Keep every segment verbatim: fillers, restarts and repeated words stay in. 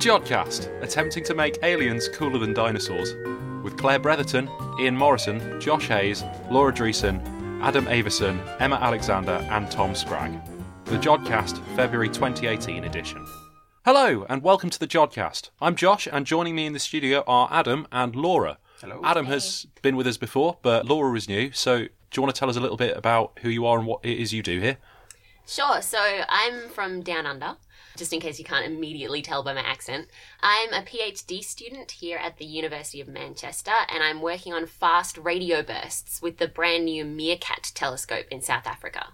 Jodcast, attempting to make aliens cooler than dinosaurs, with Claire Bretherton, Ian Morrison, Josh Hayes, Laura Dreesen, Adam Averson, Emma Alexander and Tom Sprague. The Jodcast, February twenty eighteen edition. Hello and welcome to the Jodcast. I'm Josh and joining me in the studio are Adam and Laura. Hello. Adam Hello. has been with us before, but Laura is new, so do you want to tell us a little bit about who you are and what it is you do here? Sure, so I'm from Down Under, just in case you can't immediately tell by my accent. I'm a PhD student here at the University of Manchester, and I'm working on fast radio bursts with the brand new Meerkat telescope in South Africa.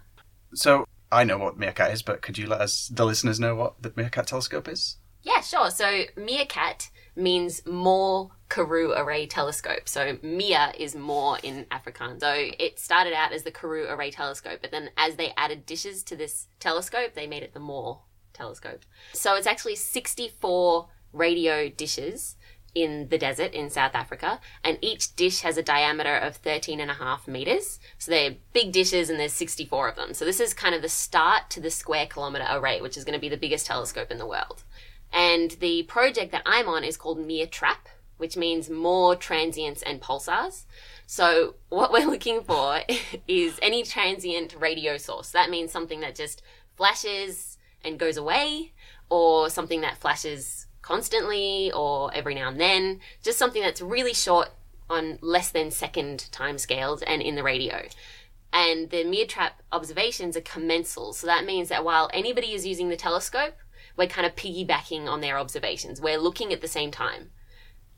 So, I know what Meerkat is, but could you let us, the listeners, know what the Meerkat telescope is? Yeah, sure. So, Meerkat means more Karoo Array Telescope. So Meer is more in Afrikaans. So it started out as the Karoo Array Telescope, but then as they added dishes to this telescope, they made it the More Telescope. So it's actually sixty-four radio dishes in the desert in South Africa, and each dish has a diameter of thirteen and a half meters. So they're big dishes and there's sixty-four of them. So this is kind of the start to the square kilometer array, which is going to be the biggest telescope in the world. And the project that I'm on is called MeerTrap, which means more transients and pulsars. So what we're looking for is any transient radio source. That means something that just flashes and goes away, or something that flashes constantly or every now and then, just something that's really short on less than second timescales and in the radio. And the MeerTrap observations are commensal. So that means that while anybody is using the telescope, we're kind of piggybacking on their observations. We're looking at the same time.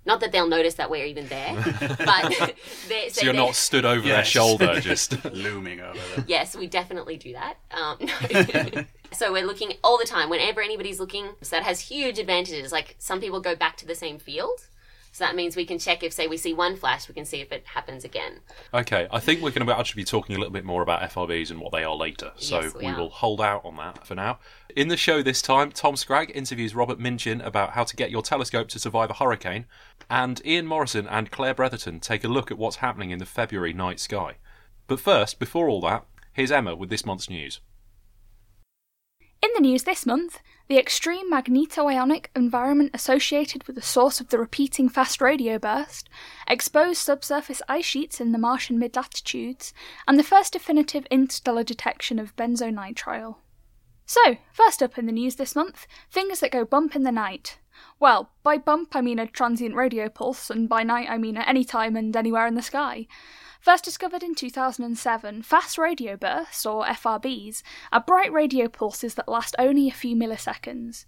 Not that they'll notice that we're even there, but... They're, so, so you're they're... not stood over yes. their shoulder, just looming over them. Yes, we definitely do that. Um, no. So we're looking all the time, whenever anybody's looking. So that has huge advantages. Like, some people go back to the same field. So that means we can check if, say, we see one flash, we can see if it happens again. Okay, I think we're going to actually be talking a little bit more about F R Bs and what they are later. So yes, we, we will hold out on that for now. In the show this time, Tom Sprague interviews Robert Minchin about how to get your telescope to survive a hurricane, and Ian Morrison and Claire Bretherton take a look at what's happening in the February night sky. But first, before all that, here's Emma with this month's news. In the news this month, the extreme magnetoionic environment associated with the source of the repeating fast radio burst exposed subsurface ice sheets in the Martian mid-latitudes and the first definitive interstellar detection of benzonitrile. So, first up in the news this month, things that go bump in the night. Well, by bump I mean a transient radio pulse, and by night I mean at any time and anywhere in the sky. First discovered in two thousand seven, fast radio bursts, or F R Bs, are bright radio pulses that last only a few milliseconds.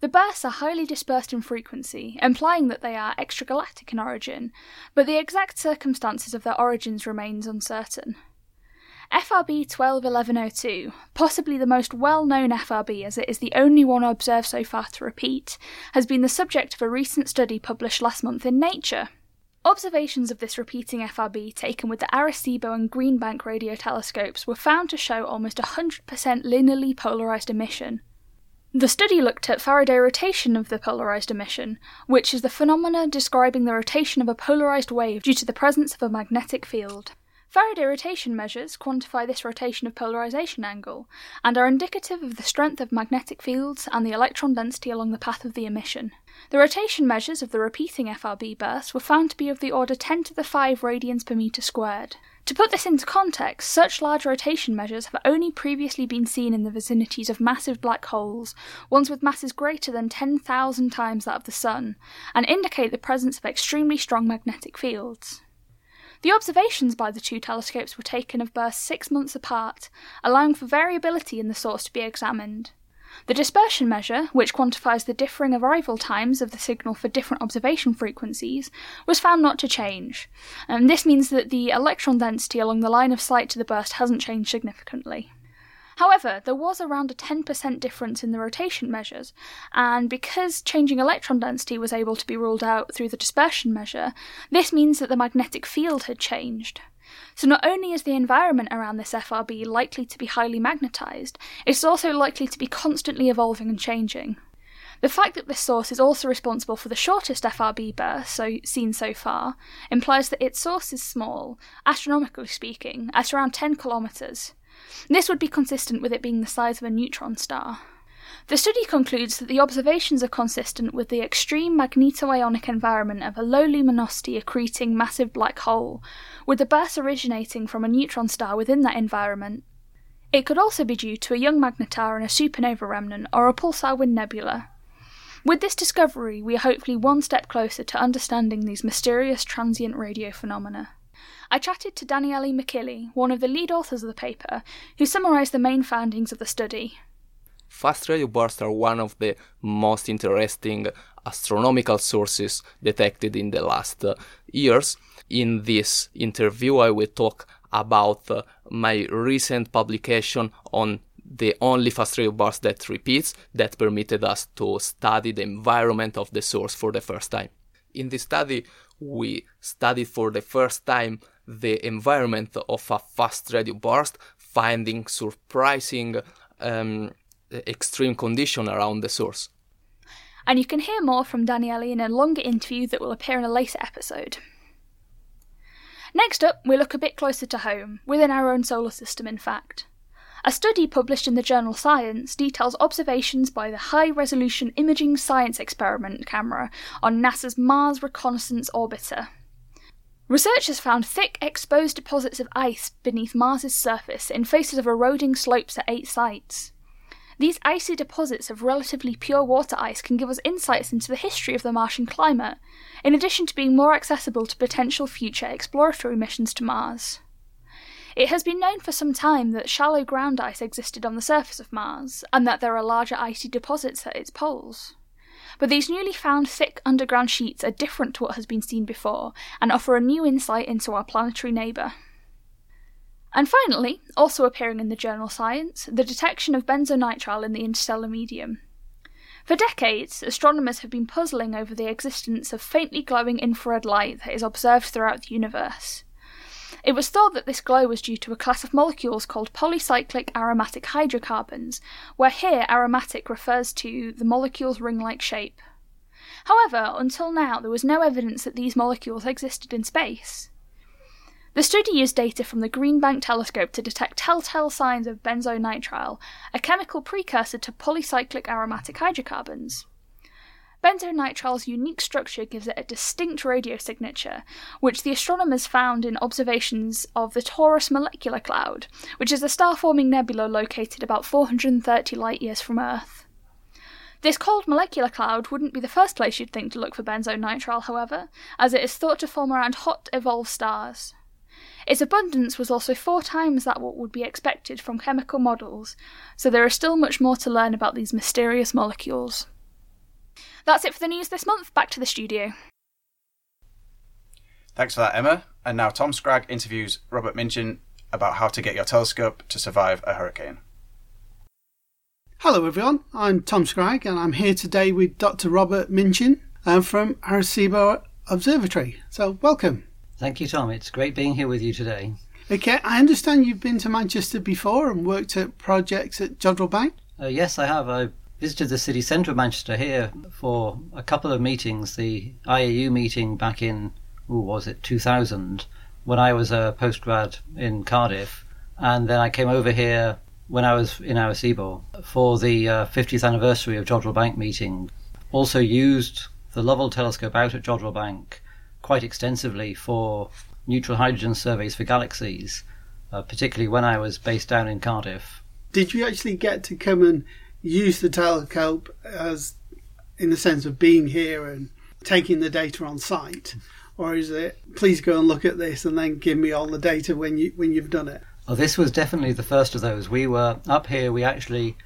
The bursts are highly dispersed in frequency, implying that they are extragalactic in origin, but the exact circumstances of their origins remains uncertain. F R B twelve eleven oh two, possibly the most well-known F R B as it is the only one observed so far to repeat, has been the subject of a recent study published last month in Nature. Observations of this repeating F R B taken with the Arecibo and Green Bank radio telescopes were found to show almost one hundred percent linearly polarised emission. The study looked at Faraday rotation of the polarised emission, which is the phenomena describing the rotation of a polarised wave due to the presence of a magnetic field. Faraday rotation measures quantify this rotation of polarisation angle, and are indicative of the strength of magnetic fields and the electron density along the path of the emission. The rotation measures of the repeating F R B burst were found to be of the order ten to the five radians per metre squared. To put this into context, such large rotation measures have only previously been seen in the vicinities of massive black holes, ones with masses greater than ten thousand times that of the Sun, and indicate the presence of extremely strong magnetic fields. The observations by the two telescopes were taken of bursts six months apart, allowing for variability in the source to be examined. The dispersion measure, which quantifies the differing arrival times of the signal for different observation frequencies, was found not to change, and this means that the electron density along the line of sight to the burst hasn't changed significantly. However, there was around a ten percent difference in the rotation measures, and because changing electron density was able to be ruled out through the dispersion measure, this means that the magnetic field had changed. So not only is the environment around this F R B likely to be highly magnetised, it's also likely to be constantly evolving and changing. The fact that this source is also responsible for the shortest F R B burst so, seen so far implies that its source is small, astronomically speaking, at around ten kilometres. This would be consistent with it being the size of a neutron star. The study concludes that the observations are consistent with the extreme magnetoionic environment of a low-luminosity accreting massive black hole, with the burst originating from a neutron star within that environment. It could also be due to a young magnetar and a supernova remnant or a pulsar wind nebula. With this discovery, we are hopefully one step closer to understanding these mysterious transient radio phenomena. I chatted to Daniele McKillie, one of the lead authors of the paper, who summarised the main findings of the study. Fast radio bursts are one of the most interesting astronomical sources detected in the last uh, years. In this interview, I will talk about uh, my recent publication on the only fast radio burst that repeats, that permitted us to study the environment of the source for the first time. In this study, we studied for the first time the environment of a fast radio burst, finding surprising um, extreme conditions around the source. And you can hear more from Daniele in a longer interview that will appear in a later episode. Next up, we look a bit closer to home, within our own solar system in fact. A study published in the journal Science details observations by the High-Resolution Imaging Science Experiment camera on NASA's Mars Reconnaissance Orbiter. Researchers found thick, exposed deposits of ice beneath Mars' surface in faces of eroding slopes at eight sites. These icy deposits of relatively pure water ice can give us insights into the history of the Martian climate, in addition to being more accessible to potential future exploratory missions to Mars. It has been known for some time that shallow ground ice existed on the surface of Mars, and that there are larger icy deposits at its poles. But these newly found thick underground sheets are different to what has been seen before, and offer a new insight into our planetary neighbour. And finally, also appearing in the journal Science, the detection of benzonitrile in the interstellar medium. For decades, astronomers have been puzzling over the existence of faintly glowing infrared light that is observed throughout the universe. It was thought that this glow was due to a class of molecules called polycyclic aromatic hydrocarbons, where here aromatic refers to the molecule's ring-like shape. However, until now there was no evidence that these molecules existed in space. The study used data from the Green Bank telescope to detect telltale signs of benzonitrile, a chemical precursor to polycyclic aromatic hydrocarbons. Benzonitrile's unique structure gives it a distinct radio signature, which the astronomers found in observations of the Taurus molecular cloud, which is a star-forming nebula located about four hundred thirty light-years from Earth. This cold molecular cloud wouldn't be the first place you'd think to look for benzonitrile, however, as it is thought to form around hot, evolved stars. Its abundance was also four times that what would be expected from chemical models, so there is still much more to learn about these mysterious molecules. That's it for the news this month. Back to the studio. Thanks for that, Emma. And now Tom Sprague interviews Robert Minchin about how to get your telescope to survive a hurricane. Hello everyone, I'm Tom Sprague and I'm here today with Doctor Robert Minchin from Arecibo Observatory. So welcome. Thank you, Tom. It's great being here with you today. Okay, I understand you've been to Manchester before and worked at projects at Jodrell Bank. Uh, yes, I have. I visited the city centre of Manchester here for a couple of meetings, the I A U meeting back in, ooh, was it two thousand, when I was a postgrad in Cardiff, and then I came over here when I was in Arecibo for the uh, fiftieth anniversary of Jodrell Bank meeting. Also used the Lovell telescope out at Jodrell Bank quite extensively for neutral hydrogen surveys for galaxies, uh, particularly when I was based down in Cardiff. Did you actually get to come and use the telescope as in the sense of being here and taking the data on site, or is it please go and look at this and then give me all the data when you when you've done it? Oh, this was definitely the first of those. We were up here. We actually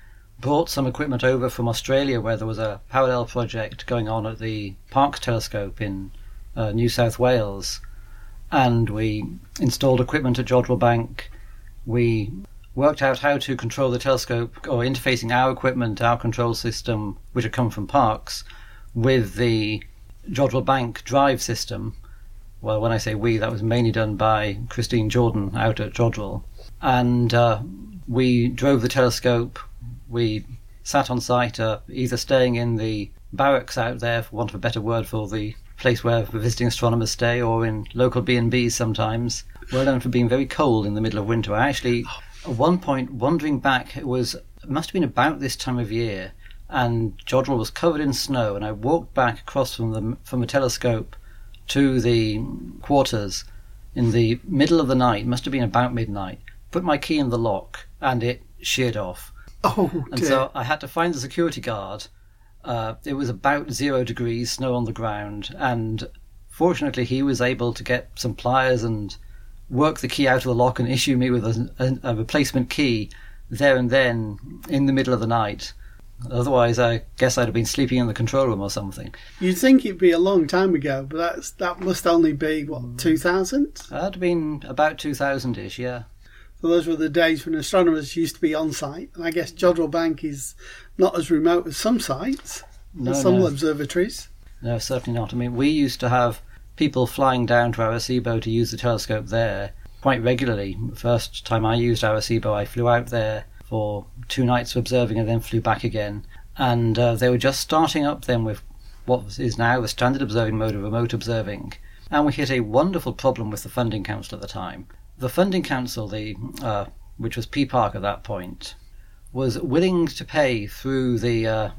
brought some equipment over from Australia, where there was a parallel project going on at the Parkes telescope in uh, New South Wales, and we installed equipment at Jodrell Bank. We worked out how to control the telescope, or interfacing our equipment, our control system, which had come from Parkes, with the Jodrell Bank drive system. Well, when I say we, that was mainly done by Christine Jordan out at Jodrell. And uh, we drove the telescope. We sat on site, uh, either staying in the barracks out there, for want of a better word, for the place where visiting astronomers stay, or in local B and B's sometimes. Well known for being very cold in the middle of winter. I actually... At one point, wandering back, it was it must have been about this time of year, and Jodrell was covered in snow, and I walked back across from the from the telescope to the quarters in the middle of the night, must have been about midnight, put my key in the lock, and it sheared off. Oh, dear. And so I had to find the security guard. Uh, it was about zero degrees, snow on the ground, and fortunately he was able to get some pliers and work the key out of the lock and issue me with a, a replacement key there and then in the middle of the night. Otherwise, I guess I'd have been sleeping in the control room or something. You'd think it'd be a long time ago, but that's, that must only be, what, two thousand? That'd have been about two thousand-ish, yeah. So those were the days when astronomers used to be on site, and I guess Jodrell Bank is not as remote as some sites, no, and some no. observatories. No, certainly not. I mean, we used to have people flying down to Arecibo to use the telescope there quite regularly. The first time I used Arecibo, I flew out there for two nights observing and then flew back again. And uh, they were just starting up then with what is now the standard observing mode of remote observing. And we hit a wonderful problem with the funding council at the time. The funding council, the uh, which was P PARC at that point, was willing to pay through the uh,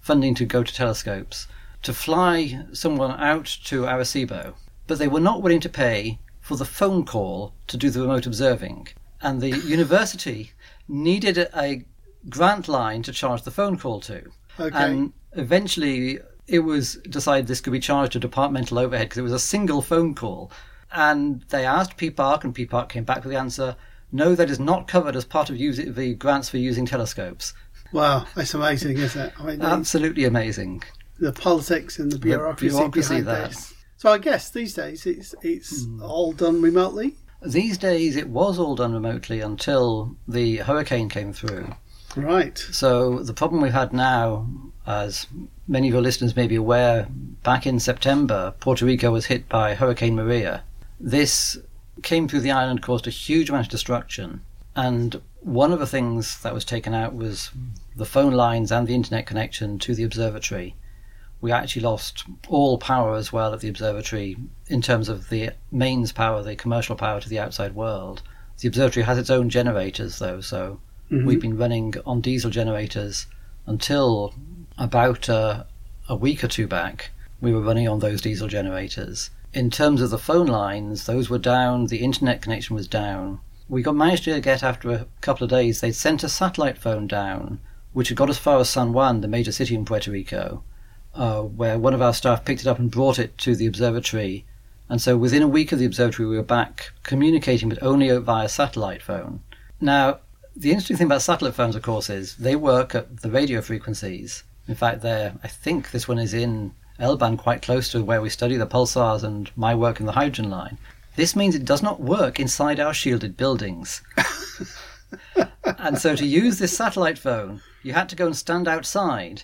funding to go to telescopes to fly someone out to Arecibo, but they were not willing to pay for the phone call to do the remote observing. And the university needed a grant line to charge the phone call to. Okay. And eventually it was decided this could be charged to departmental overhead because it was a single phone call. And they asked P PARC, and P PARC came back with the answer, no, that is not covered as part of use- the grants for using telescopes. Wow, that's amazing, isn't it? I mean, absolutely amazing. The politics and the bureaucracy, the bureaucracy behind this. So I guess these days it's it's mm. all done remotely? These days it was all done remotely until the hurricane came through. Right. So the problem we've had now, as many of your listeners may be aware, back in September, Puerto Rico was hit by Hurricane Maria. This came through the island, caused a huge amount of destruction, and one of the things that was taken out was the phone lines and the internet connection to the observatory. We actually lost all power as well at the observatory in terms of the mains power, the commercial power to the outside world. The observatory has its own generators though, so mm-hmm. we've been running on diesel generators until about uh, a week or two back. We were running on those diesel generators. In terms of the phone lines, those were down, the internet connection was down. We got managed to get, after a couple of days, they'd sent a satellite phone down, which had got as far as San Juan, the major city in Puerto Rico, Uh, where one of our staff picked it up and brought it to the observatory. And so within a week of the observatory, we were back communicating, but only via satellite phone. Now, the interesting thing about satellite phones, of course, is they work at the radio frequencies. In fact, they're, I think this one is in L-band, quite close to where we study the pulsars and my work in the hydrogen line. This means it does not work inside our shielded buildings. And so to use this satellite phone, you had to go and stand outside,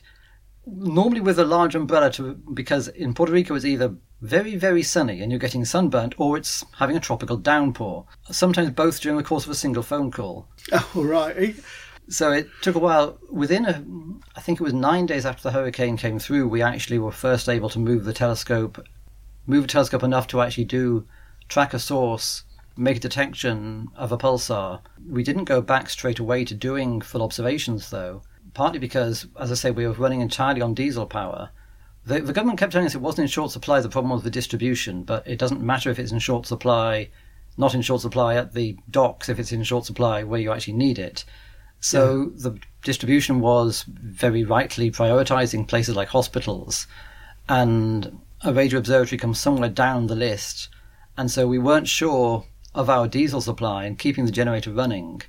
normally with a large umbrella, to, because in Puerto Rico it's either very, very sunny and you're getting sunburnt, or it's having a tropical downpour, sometimes both during the course of a single phone call. Oh, right. So it took a while. Within, a, I think it was nine days after the hurricane came through, we actually were first able to move the telescope, move the telescope enough to actually do track a source, make a detection of a pulsar. We didn't go back straight away to doing full observations, though, partly because, as I say, we were running entirely on diesel power. The, the government kept telling us it wasn't in short supply, the problem was the distribution, but it doesn't matter if it's in short supply, not in short supply at the docks, if it's in short supply where you actually need it. So yeah. The distribution was very rightly prioritising places like hospitals, and a radio observatory comes somewhere down the list, and so we weren't sure of our diesel supply and keeping the generator running.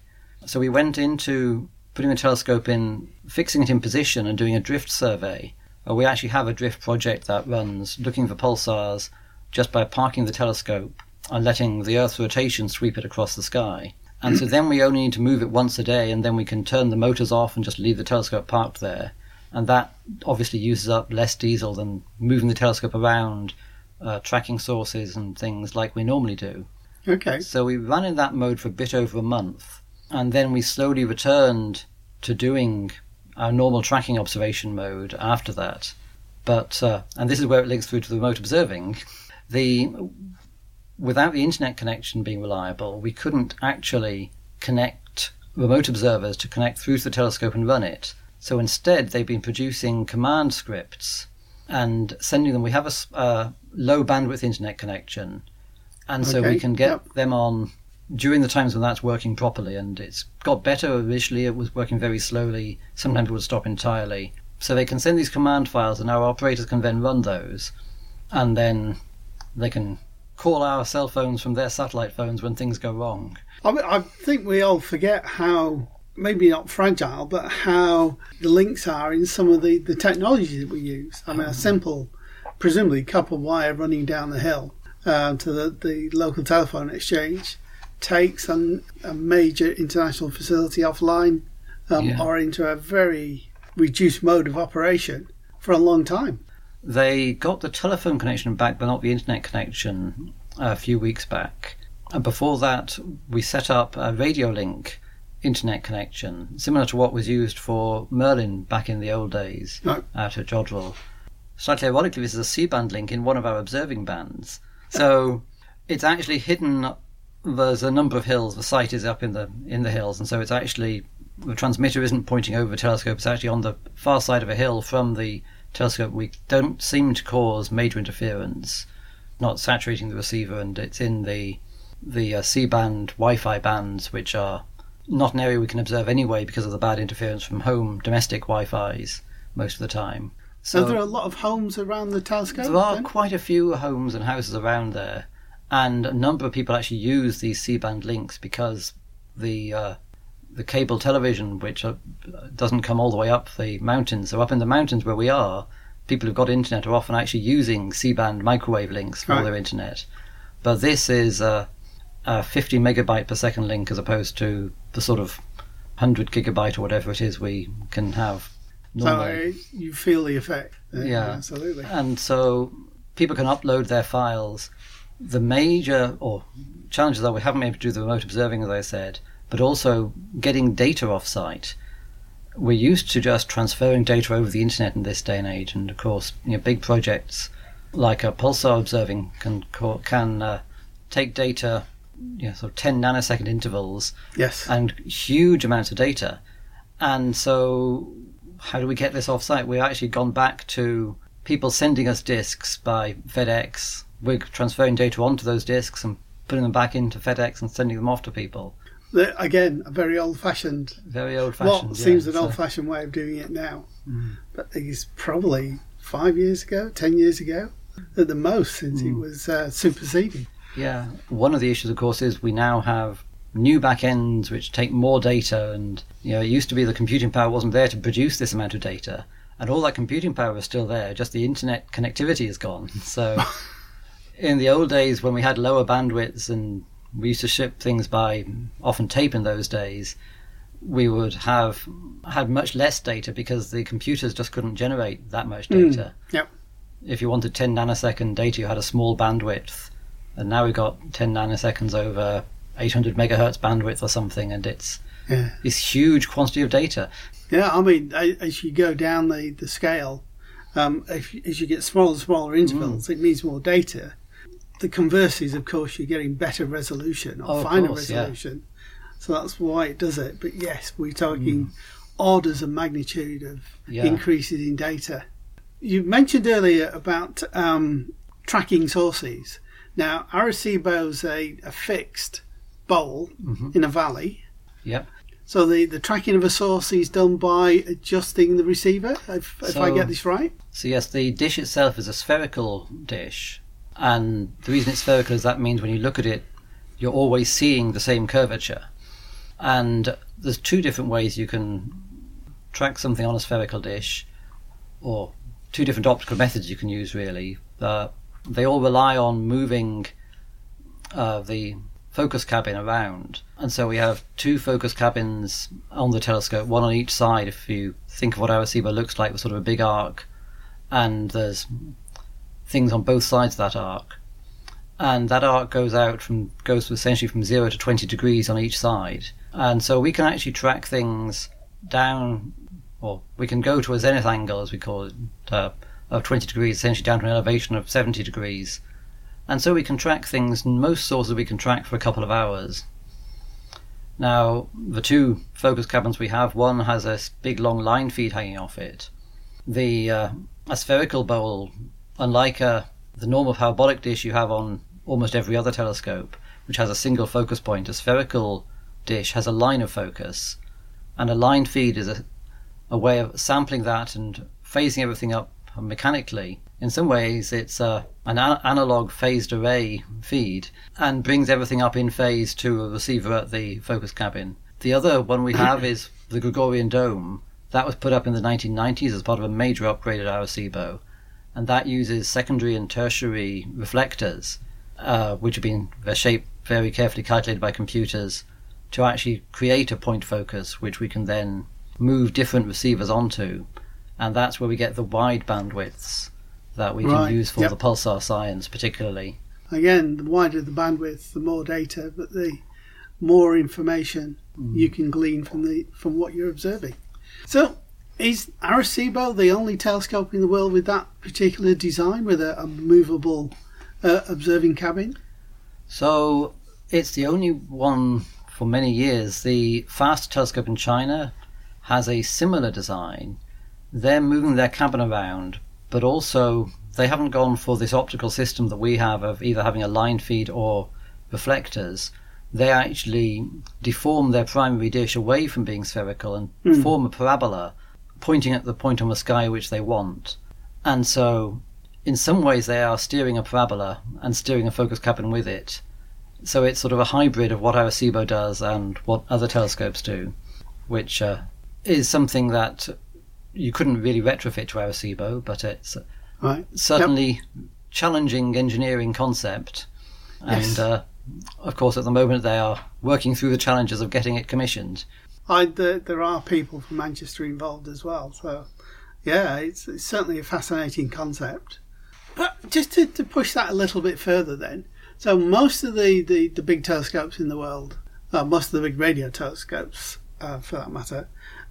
So we went into putting the telescope in, fixing it in position and doing a drift survey. We actually have a drift project that runs looking for pulsars just by parking the telescope and letting the Earth's rotation sweep it across the sky. And so then we only need to move it once a day, and then we can turn the motors off and just leave the telescope parked there. And that obviously uses up less diesel than moving the telescope around, uh, tracking sources and things like we normally do. Okay. So we ran in that mode for a bit over a month. And then we slowly returned to doing our normal tracking observation mode after that. But, uh, and this is where it links through to the remote observing, the without the internet connection being reliable, we couldn't actually connect remote observers to connect through to the telescope and run it. So instead, they've been producing command scripts and sending them. We have a uh, low bandwidth internet connection, and so okay. we can get yep. them on during the times when that's working properly. And it's got better. Initially, it was working very slowly. Sometimes it would stop entirely. So they can send these command files, and our operators can then run those, and then they can call our cell phones from their satellite phones when things go wrong. I, mean, I think we all forget how, maybe not fragile, but how the links are in some of the, the technologies that we use. I mean, a simple, presumably copper wire running down the hill uh, to the, the local telephone exchange takes an, a major international facility offline um, yeah. or into a very reduced mode of operation for a long time. They got the telephone connection back, but not the internet connection, a few weeks back. And before that, we set up a radio link internet connection, similar to what was used for Merlin back in the old days no. out of Jodrell. Slightly ironically, this is a C-band link in one of our observing bands. So it's actually hidden. There's a number of hills. The site is up in the in the hills, and so it's actually, the transmitter isn't pointing over the telescope. It's actually on the far side of a hill from the telescope. We don't seem to cause major interference, not saturating the receiver, and it's in the the uh, C-band Wi-Fi bands, which are not an area we can observe anyway because of the bad interference from home domestic Wi-Fis most of the time. So are there a lot of homes around the telescope? There are then? quite a few homes and houses around there, and a number of people actually use these C-band links because the uh, the cable television, which uh, doesn't come all the way up the mountains, so up in the mountains where we are, people who've got internet are often actually using C-band microwave links for right. their internet. But this is a, a fifty megabyte per second link as opposed to the sort of one hundred gigabyte or whatever it is we can have normally. So uh, you feel the effect. Yeah, yeah, absolutely. And so people can upload their files. The major or challenges are we haven't been able to do the remote observing, as I said, but also getting data off-site. We're used to just transferring data over the internet in this day and age, and of course, you know, big projects like a pulsar observing can can uh, take data, you know, sort of ten nanosecond intervals, yes, and huge amounts of data. And so, how do we get this off-site? We've actually gone back to people sending us disks by FedEx. We're transferring data onto those disks and putting them back into FedEx and sending them off to people. Again, a very old-fashioned. Very old-fashioned. What yeah, seems an so. old-fashioned way of doing it now, mm. but it's probably five years ago, ten years ago, at the most, since mm. it was uh, superseded. Yeah, one of the issues, of course, is we now have new backends which take more data, and you know, it used to be the computing power wasn't there to produce this amount of data, and all that computing power is still there. Just the internet connectivity is gone. So, in the old days when we had lower bandwidths and we used to ship things by often tape in those days, we would have had much less data because the computers just couldn't generate that much data. Mm, yep. If you wanted ten nanosecond data, you had a small bandwidth, and now we've got ten nanoseconds over eight hundred megahertz bandwidth or something, and it's yeah. this huge quantity of data. Yeah, I mean, as you go down the, the scale, um, if, as you get smaller and smaller intervals, mm. it needs more data. The converse is, of course, you're getting better resolution or oh, finer course, resolution. Yeah. So that's why it does it. But yes, we're talking mm. orders of magnitude of yeah. increases in data. You mentioned earlier about um, tracking sources. Now, Arecibo's a, a fixed bowl mm-hmm. in a valley. Yep. So the, the tracking of a source is done by adjusting the receiver, if, so, if I get this right? So yes, the dish itself is a spherical dish. And the reason it's spherical is that means when you look at it, you're always seeing the same curvature. And there's two different ways you can track something on a spherical dish, or two different optical methods you can use, really. Uh, they all rely on moving uh, the focus cabin around. And so we have two focus cabins on the telescope, one on each side, if you think of what Arecibo looks like, with sort of a big arc. And there's things on both sides of that arc, and that arc goes out from goes essentially from zero to twenty degrees on each side, and so we can actually track things down, or we can go to a zenith angle, as we call it, uh, of twenty degrees, essentially down to an elevation of seventy degrees, and so we can track things. Most sources we can track for a couple of hours, Now, the two focus cabins we have, one has a big long line feed hanging off it. The uh, a spherical bowl, unlike uh, the normal parabolic dish you have on almost every other telescope, which has a single focus point, a spherical dish has a line of focus, and a line feed is a, a way of sampling that and phasing everything up mechanically. In some ways, it's a, an a- analog phased array feed and brings everything up in phase to a receiver at the focus cabin. The other one we have is the Gregorian Dome. That was put up in the nineteen nineties as part of a major upgrade at Arecibo, and that uses secondary and tertiary reflectors, uh, which have been their shape very carefully calculated by computers to actually create a point focus, which we can then move different receivers onto, and that's where we get the wide bandwidths that we can right. use for yep. the pulsar science particularly. Again, the wider the bandwidth, the more data, but the more information mm. you can glean from the from what you're observing. So, is Arecibo the only telescope in the world with that particular design, with a, a movable uh, observing cabin? So, it's the only one for many years. The FAST telescope in China has a similar design. They're moving their cabin around, but also they haven't gone for this optical system that we have of either having a line feed or reflectors. They actually deform their primary dish away from being spherical and mm. form a parabola pointing at the point on the sky which they want. And so in some ways they are steering a parabola and steering a focus cabin with it. So it's sort of a hybrid of what Arecibo does and what other telescopes do, which uh, is something that you couldn't really retrofit to Arecibo, but it's right. certainly yep. challenging engineering concept. Yes. And uh, of course, at the moment, they are working through the challenges of getting it commissioned. I, the, there are people from Manchester involved as well. So, yeah, it's, it's certainly a fascinating concept. But just to, to push that a little bit further then, so most of the, the, the big telescopes in the world, uh, most of the big radio telescopes, uh, for that matter,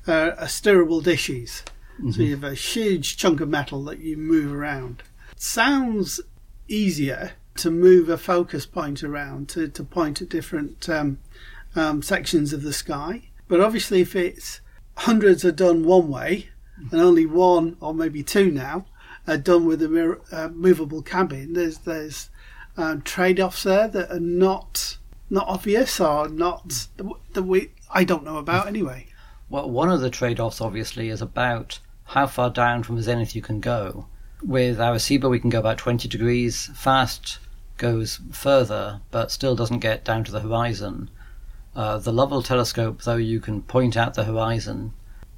uh, are steerable dishes. Mm-hmm. So you have a huge chunk of metal that you move around. It sounds easier to move a focus point around, to, to point at different um, um, sections of the sky. But obviously if it's hundreds are done one way, and only one or maybe two now are done with a mir- uh, movable cabin, there's there's um, trade-offs there that are not not obvious or not that we I don't know about anyway. Well, one of the trade-offs obviously is about how far down from the zenith you can go. With Arecibo we can go about twenty degrees. FAST goes further but still doesn't get down to the horizon. Uh, the Lovell telescope, though, you can point at the horizon.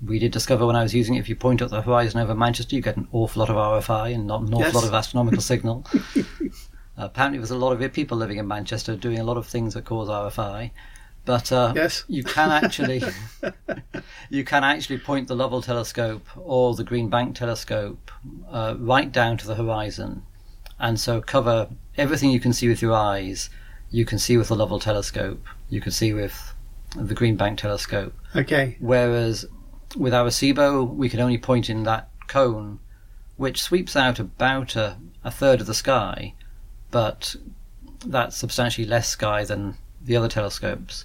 We did discover when I was using it, if you point at the horizon over Manchester, you get an awful lot of R F I and not an awful yes. lot of astronomical signal. Uh, apparently there's a lot of people living in Manchester doing a lot of things that cause R F I. But uh, yes. you can actually you can actually point the Lovell telescope or the Green Bank telescope uh, right down to the horizon, and so cover everything you can see with your eyes. You can see with the Lovell telescope. You can see with the Green Bank telescope. Okay. Whereas with Arecibo, we can only point in that cone, which sweeps out about a, a third of the sky, but that's substantially less sky than the other telescopes.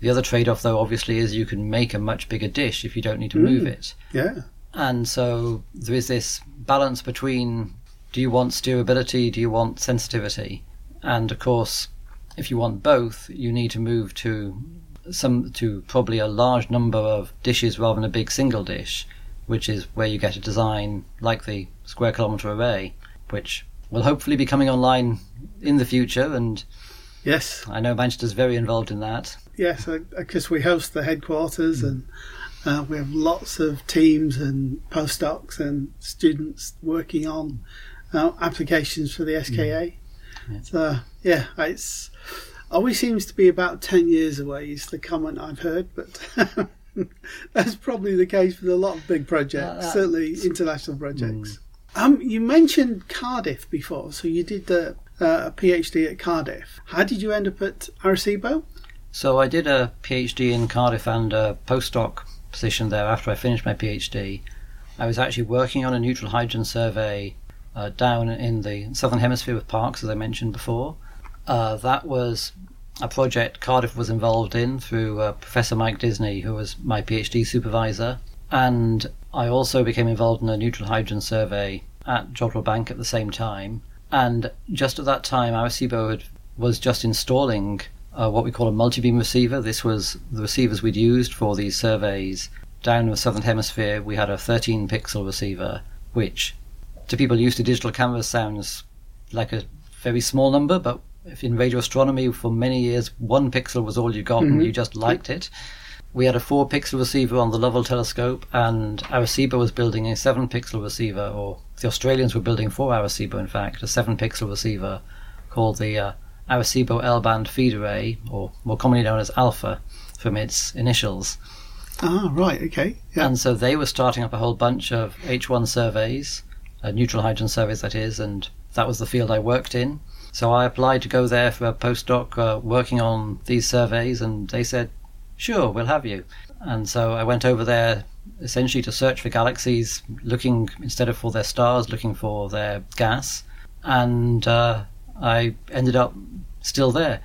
The other trade-off, though, obviously, is you can make a much bigger dish if you don't need to mm, move it. Yeah. And so there is this balance between, do you want steerability, do you want sensitivity? And, of course, if you want both, you need to move to some to probably a large number of dishes rather than a big single dish, which is where you get a design like the square kilometre array, which will hopefully be coming online in the future. And yes, I know Manchester's very involved in that. Yes, because we host the headquarters mm. and uh, we have lots of teams and postdocs and students working on uh, applications for the S K A. Mm. Yeah. So, yeah, it's always seems to be about ten years away is the comment I've heard, but that's probably the case with a lot of big projects, uh, certainly international projects. Mm. Um, you mentioned Cardiff before, so you did the... Uh, a PhD at Cardiff. How did you end up at Arecibo? So I did a PhD in Cardiff and a postdoc position there after I finished my PhD. I was actually working on a neutral hydrogen survey uh, down in the southern hemisphere with Parkes, as I mentioned before. Uh, that was a project Cardiff was involved in through uh, Professor Mike Disney, who was my PhD supervisor. And I also became involved in a neutral hydrogen survey at Jodrell Bank at the same time. And just at that time, Arecibo had, was just installing uh, what we call a multibeam receiver. This was the receivers we'd used for these surveys. Down in the Southern Hemisphere, we had a thirteen pixel receiver, which to people used to digital cameras sounds like a very small number, but if in radio astronomy for many years, one pixel was all you got mm-hmm. and you just liked it. We had a four pixel receiver on the Lovell telescope, and Arecibo was building a seven pixel receiver, or the Australians were building for Arecibo, in fact, a seven pixel receiver called the uh, Arecibo L-band feed array, or more commonly known as Alpha from its initials. Ah, right, okay. Yeah. And so they were starting up a whole bunch of H one surveys, uh, neutral hydrogen surveys that is, and that was the field I worked in. So I applied to go there for a postdoc uh, working on these surveys, and they said, sure, we'll have you. And so I went over there essentially to search for galaxies, looking instead of for their stars, looking for their gas, and uh, I ended up still there.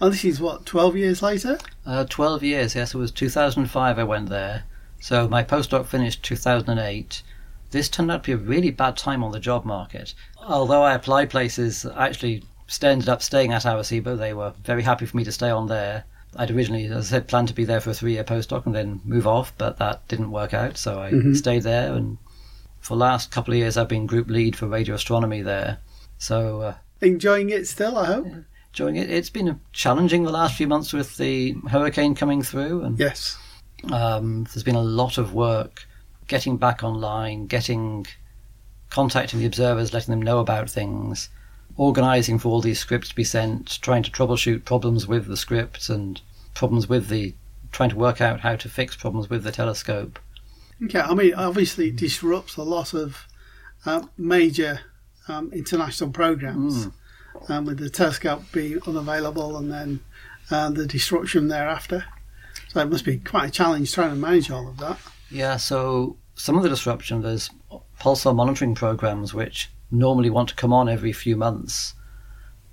Oh, this is what, twelve years later? Uh, twelve years, yes. It was two thousand five I went there. So my postdoc finished two thousand eight. This turned out to be a really bad time on the job market. Although I applied places, I actually ended up staying at Arecibo. They were very happy for me to stay on there. I'd originally, as I said, planned to be there for a three-year postdoc and then move off, but that didn't work out, so I mm-hmm. stayed there. And for the last couple of years, I've been group lead for radio astronomy there. So uh, enjoying it still, I hope? Enjoying it. It's been challenging the last few months with the hurricane coming through. And, yes. Um, there's been a lot of work getting back online, getting contacting the observers, letting them know about things, organising for all these scripts to be sent, trying to troubleshoot problems with the scripts and problems with the, trying to work out how to fix problems with the telescope. Okay, I mean, obviously it disrupts a lot of uh, major um, international programs, mm. um, with the telescope being unavailable and then uh, the disruption thereafter. So it must be quite a challenge trying to manage all of that. Yeah, so some of the disruption, there's pulsar monitoring programs which normally want to come on every few months,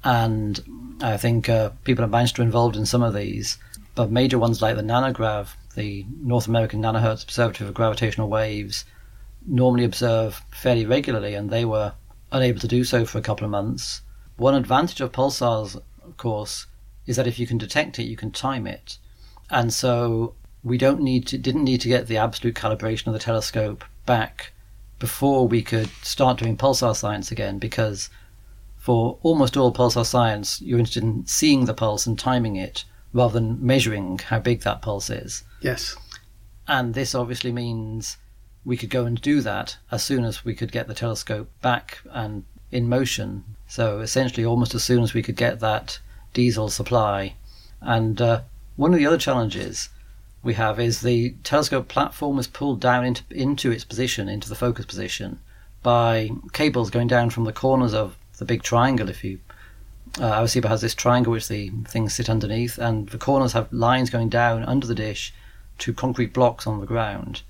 and I think uh, people have managed to involved in some of these, but major ones like the Nanograv, the North American Nanohertz Observatory for Gravitational Waves, normally observe fairly regularly, and they were unable to do so for a couple of months. One advantage of pulsars, of course, is that if you can detect it, you can time it, and so we don't need to, didn't need to get the absolute calibration of the telescope back before we could start doing pulsar science again, because for almost all pulsar science, you're interested in seeing the pulse and timing it rather than measuring how big that pulse is. Yes. And this obviously means we could go and do that as soon as we could get the telescope back and in motion. So essentially almost as soon as we could get that diesel supply. And uh, one of the other challenges we have is the telescope platform was pulled down into, into its position, into the focus position, by cables going down from the corners of the big triangle. If you, uh, Arecibo has this triangle which the things sit underneath, and the corners have lines going down under the dish to concrete blocks on the ground,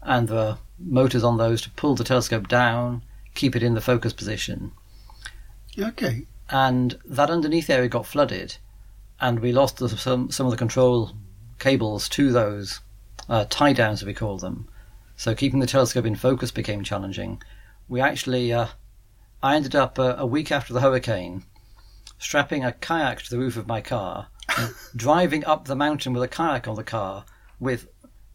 and there are motors on those to pull the telescope down, keep it in the focus position. Okay. And that underneath area got flooded, and we lost the, some some of the control cables to those uh, tie downs, as we call them. So keeping the telescope in focus became challenging. We actually, uh, I ended up uh, a week after the hurricane, strapping a kayak to the roof of my car, and driving up the mountain with a kayak on the car, with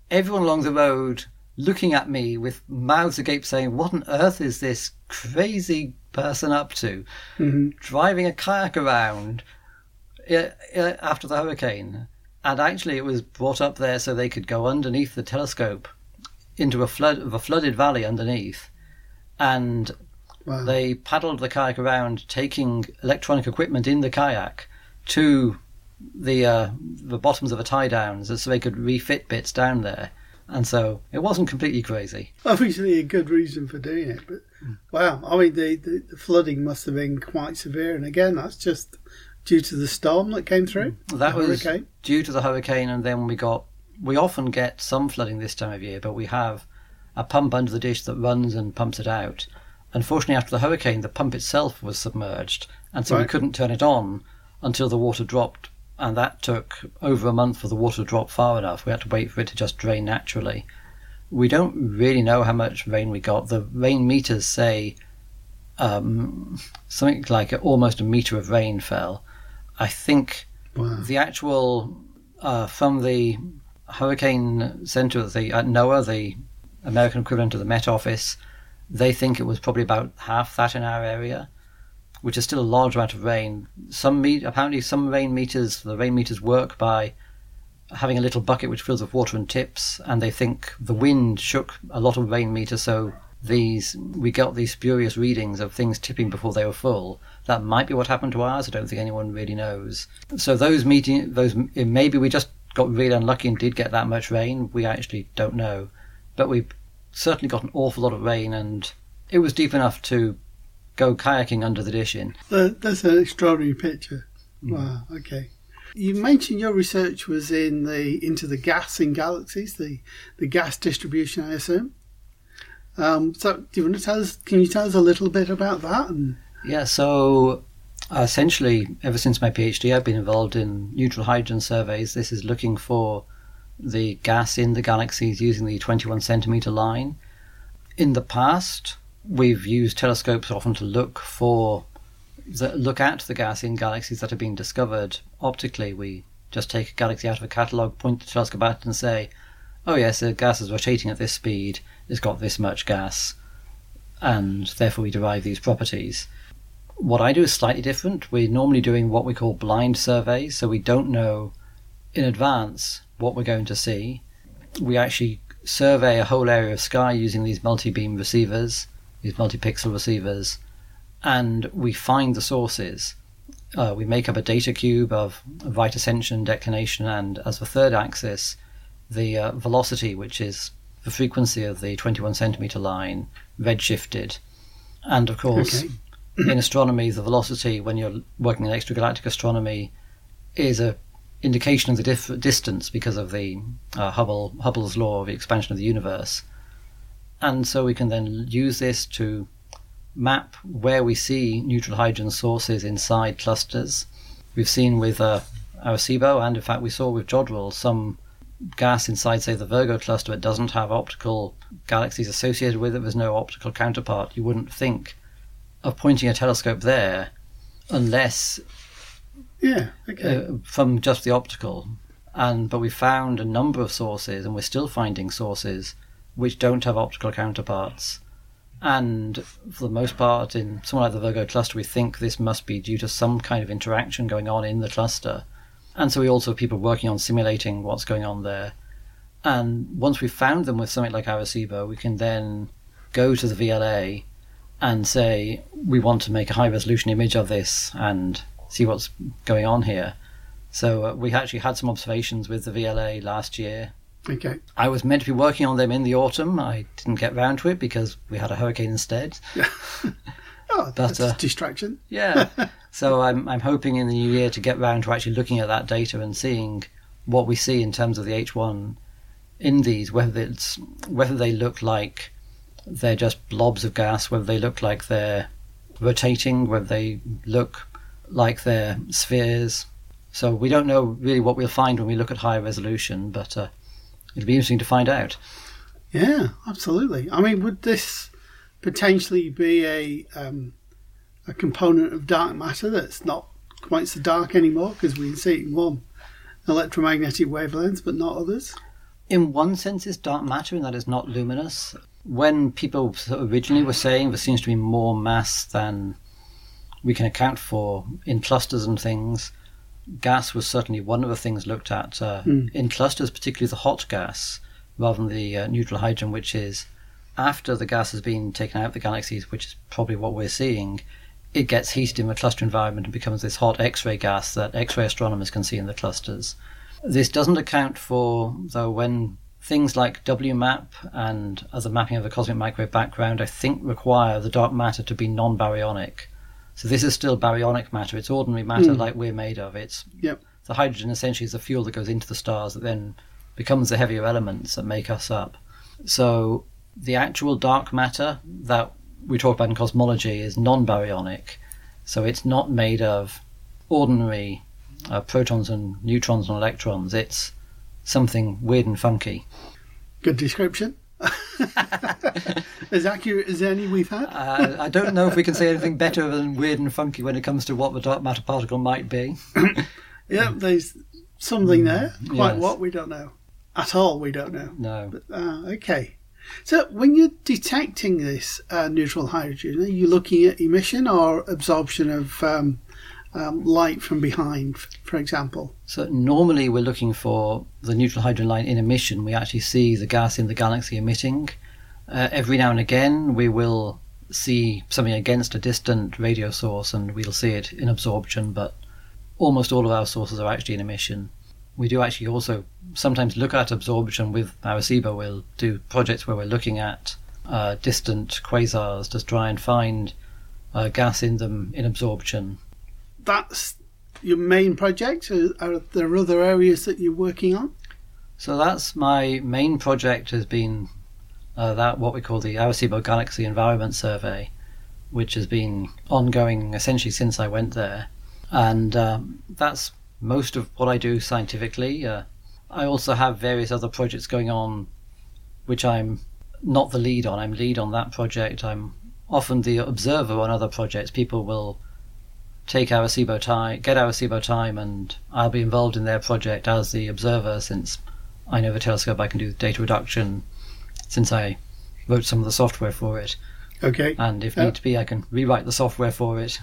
everyone along the road looking at me with mouths agape, saying, "What on earth is this crazy person up to?" Mm-hmm. Driving a kayak around uh, uh, after the hurricane. And actually it was brought up there so they could go underneath the telescope into a flood of a flooded valley underneath. And wow. They paddled the kayak around, taking electronic equipment in the kayak to the uh, the bottoms of the tie-downs so they could refit bits down there. And so it wasn't completely crazy. Obviously a good reason for doing it. But mm. wow, I mean, the, the, the flooding must have been quite severe. And again, that's just due to the storm that came through? That was due to the hurricane, and then we got, we often get some flooding this time of year, but we have a pump under the dish that runs and pumps it out. Unfortunately, after the hurricane, the pump itself was submerged, and so right. we couldn't turn it on until the water dropped and that took over a month for the water to drop far enough. We had to wait for it to just drain naturally. We don't really know how much rain we got. The rain meters say um, something like almost a meter of rain fell. I think wow. the actual, uh, from the Hurricane Center at the, at NOAA, the American equivalent of the Met Office, they think it was probably about half that in our area, which is still a large amount of rain. Some me- apparently some rain meters, the rain meters work by having a little bucket which fills with water and tips, and they think the wind shook a lot of rain meters, so these we got these spurious readings of things tipping before they were full. That might be what happened to ours. I don't think anyone really knows. So those meeting, those maybe we just got really unlucky and did get that much rain. We actually don't know, but we certainly got an awful lot of rain, and it was deep enough to go kayaking under the dish in. That's an extraordinary picture. Mm. Wow. Okay. You mentioned your research was in the into the gas in galaxies, the, the gas distribution, I assume. Um, so, do you want to tell us? Can you tell us a little bit about that? And... Yeah. So, uh, essentially, ever since my PhD, I've been involved in neutral hydrogen surveys. This is looking for the gas in the galaxies using the twenty-one centimetre line. In the past, we've used telescopes often to look for. That look at the gas in galaxies that have been discovered optically. We just take a galaxy out of a catalogue, point the telescope at it and say, oh yes, the gas is rotating at this speed, it's got this much gas, and therefore we derive these properties. What I do is slightly different. We're normally doing what we call blind surveys, so we don't know in advance what we're going to see. We actually survey a whole area of sky using these multi-beam receivers, these multi-pixel receivers, and we find the sources. Uh, we make up a data cube of right ascension, declination, and as the third axis, the uh, velocity, which is the frequency of the twenty-one centimetre line, redshifted. And of course, okay. in astronomy, the velocity, when you're working in extragalactic astronomy, is a indication of the diff- distance because of the uh, Hubble Hubble's law of the expansion of the universe. And so we can then use this to map where we see neutral hydrogen sources inside clusters. We've seen with uh, Arecibo, and in fact we saw with Jodrell, some gas inside, say, the Virgo cluster that doesn't have optical galaxies associated with it. There's no optical counterpart. You wouldn't think of pointing a telescope there unless yeah, okay. uh, from just the optical. And But we found a number of sources, and we're still finding sources which don't have optical counterparts. And for the most part, in something like the Virgo cluster, we think this must be due to some kind of interaction going on in the cluster. And so we also have people working on simulating what's going on there. And once we've found them with something like Arecibo, we can then go to the V L A and say, we want to make a high-resolution image of this and see what's going on here. So uh, we actually had some observations with the V L A last year. Okay. I was meant to be working on them in the autumn. I didn't get round to it because we had a hurricane instead. Yeah. Oh, that's uh, a distraction. Yeah. So I'm I'm hoping in the new year to get round to actually looking at that data and seeing what we see in terms of the H one in these, whether it's whether they look like they're just blobs of gas, whether they look like they're rotating, whether they look like they're spheres. So we don't know really what we'll find when we look at higher resolution, but... Uh, it'd be interesting to find out. Yeah, absolutely. I mean, would this potentially be a um, a component of dark matter that's not quite so dark anymore because we see it in one electromagnetic wavelengths but not others? In one sense, it's dark matter and that is not luminous. When people originally were saying there seems to be more mass than we can account for in clusters and things, gas was certainly one of the things looked at uh, mm. in clusters, particularly the hot gas, rather than the uh, neutral hydrogen, which is after the gas has been taken out of the galaxies, which is probably what we're seeing. It gets heated in the cluster environment and becomes this hot X-ray gas that X-ray astronomers can see in the clusters. This doesn't account for, though, when things like W MAP and other mapping of the cosmic microwave background, I think, require the dark matter to be non-baryonic. So this is still baryonic matter. It's ordinary matter mm. like we're made of. It's yep. The hydrogen essentially is the fuel that goes into the stars that then becomes the heavier elements that make us up. So the actual dark matter that we talk about in cosmology is non-baryonic. So it's not made of ordinary uh, protons and neutrons and electrons. It's something weird and funky. Good description. As accurate as any we've had. uh, I don't know if we can say anything better than weird and funky when it comes to what the dark matter particle might be. Yeah, there's something there. Quite yes. What we don't know at all. We don't know. No. But, uh, okay. So when you're detecting this uh, neutral hydrogen, are you looking at emission or absorption of um, um, light from behind, for example? So normally we're looking for the neutral hydrogen line in emission. We actually see the gas in the galaxy emitting. Uh, every now and again we will see something against a distant radio source and we'll see it in absorption, but almost all of our sources are actually in emission. We do actually also sometimes look at absorption with Arecibo. We'll do projects where we're looking at uh, distant quasars to try and find uh, gas in them in absorption. That's your main project? Are there other areas that you're working on? So that's my main project, has been uh, that what we call the Arecibo Galaxy Environment Survey, which has been ongoing essentially since I went there. And um, that's most of what I do scientifically. Uh, I also have various other projects going on which I'm not the lead on. I'm lead on that project. I'm often the observer on other projects. People will take Arecibo time, get Arecibo time, and I'll be involved in their project as the observer, since I know the telescope, I can do data reduction since I wrote some of the software for it. Okay. And if need be, I can rewrite the software for it.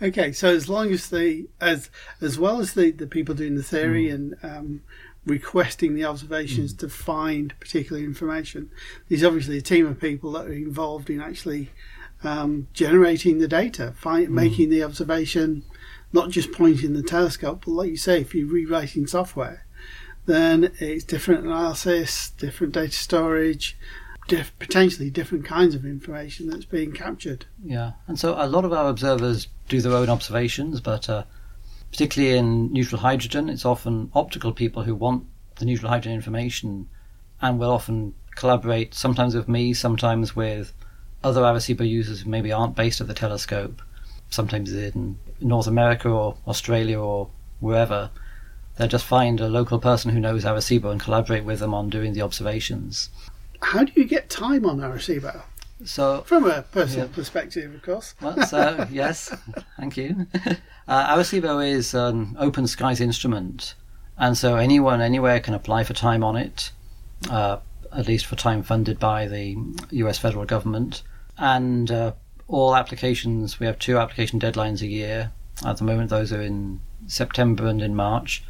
Okay, so as long as the as as well as the, the people doing the theory mm. and um, requesting the observations mm. to find particular information, there's obviously a team of people that are involved in actually um, generating the data, find, mm. making the observation, not just pointing the telescope. But like you say, if you're rewriting software, then it's different analysis, different data storage, diff- potentially different kinds of information that's being captured. Yeah, and so a lot of our observers do their own observations, but uh, particularly in neutral hydrogen, it's often optical people who want the neutral hydrogen information, and will often collaborate, sometimes with me, sometimes with other Arecibo users who maybe aren't based at the telescope. Sometimes in North America or Australia or wherever, they'll just find a local person who knows Arecibo and collaborate with them on doing the observations. How do you get time on Arecibo? So, from a personal yeah. perspective, of course. Well, so, yes, thank you. Uh, Arecibo is an open skies instrument, and so anyone anywhere can apply for time on it, uh, at least for time funded by the U S federal government. And uh, all applications, we have two application deadlines a year. At the moment, those are in September and in March,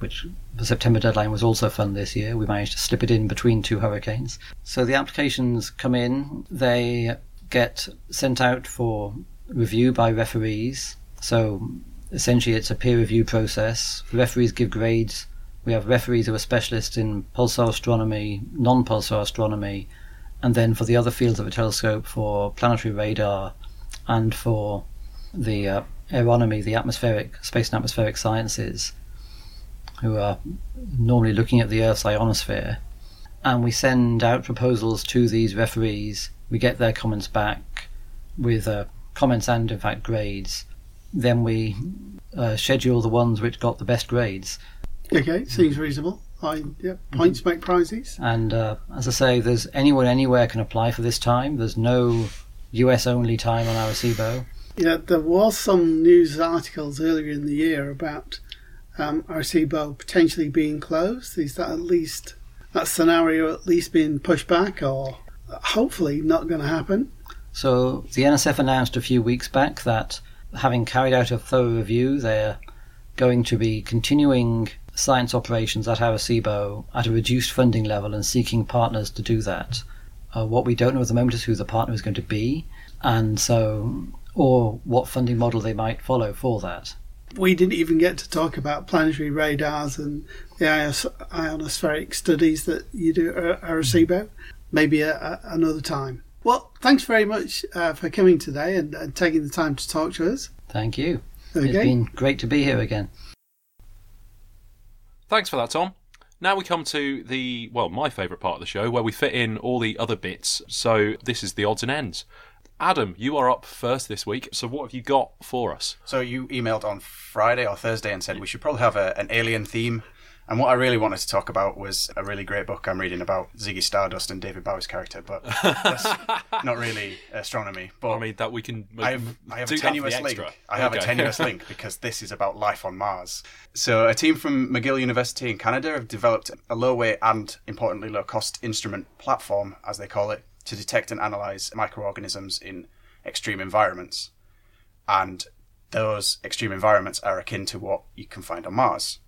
which the September deadline was also fun this year. We managed to slip it in between two hurricanes. So the applications come in, they get sent out for review by referees. So essentially it's a peer review process. Referees give grades. We have referees who are specialists in pulsar astronomy, non-pulsar astronomy, and then for the other fields of the telescope, for planetary radar and for the uh, aeronomy, the atmospheric, space and atmospheric sciences, who are normally looking at the Earth's ionosphere. And we send out proposals to these referees. We get their comments back with uh, comments and, in fact, grades. Then we uh, schedule the ones which got the best grades. Okay, seems reasonable. I, yeah, points mm-hmm. make prizes. And uh, as I say, there's anyone anywhere can apply for this time. There's no U S-only time on Arecibo. Yeah, there was some news articles earlier in the year about Um, Arecibo potentially being closed. Is that at least that scenario at least being pushed back, or hopefully not going to happen? So the N S F announced a few weeks back that, having carried out a thorough review, they're going to be continuing science operations at Arecibo at a reduced funding level and seeking partners to do that. Uh, what we don't know at the moment is who the partner is going to be, and so or what funding model they might follow for that. We didn't even get to talk about planetary radars and the ionospheric studies that you do at Arecibo. Maybe a, a, another time. Well, thanks very much uh, for coming today and, and taking the time to talk to us. Thank you. Okay. It's been great to be here again. Thanks for that, Tom. Now we come to the, well, my favourite part of the show, where we fit in all the other bits. So this is the odds and ends. Adam, you are up first this week, so what have you got for us? So you emailed on Friday or Thursday and said we should probably have a, an alien theme. And what I really wanted to talk about was a really great book I'm reading about Ziggy Stardust and David Bowie's character, but that's not really astronomy. But I mean, that we can make, I have, I have a tenuous link. I have okay. a tenuous link because this is about life on Mars. So a team from McGill University in Canada have developed a low-weight and, importantly, low-cost instrument platform, as they call it, to detect and analyse microorganisms in extreme environments. And those extreme environments are akin to what you can find on Mars.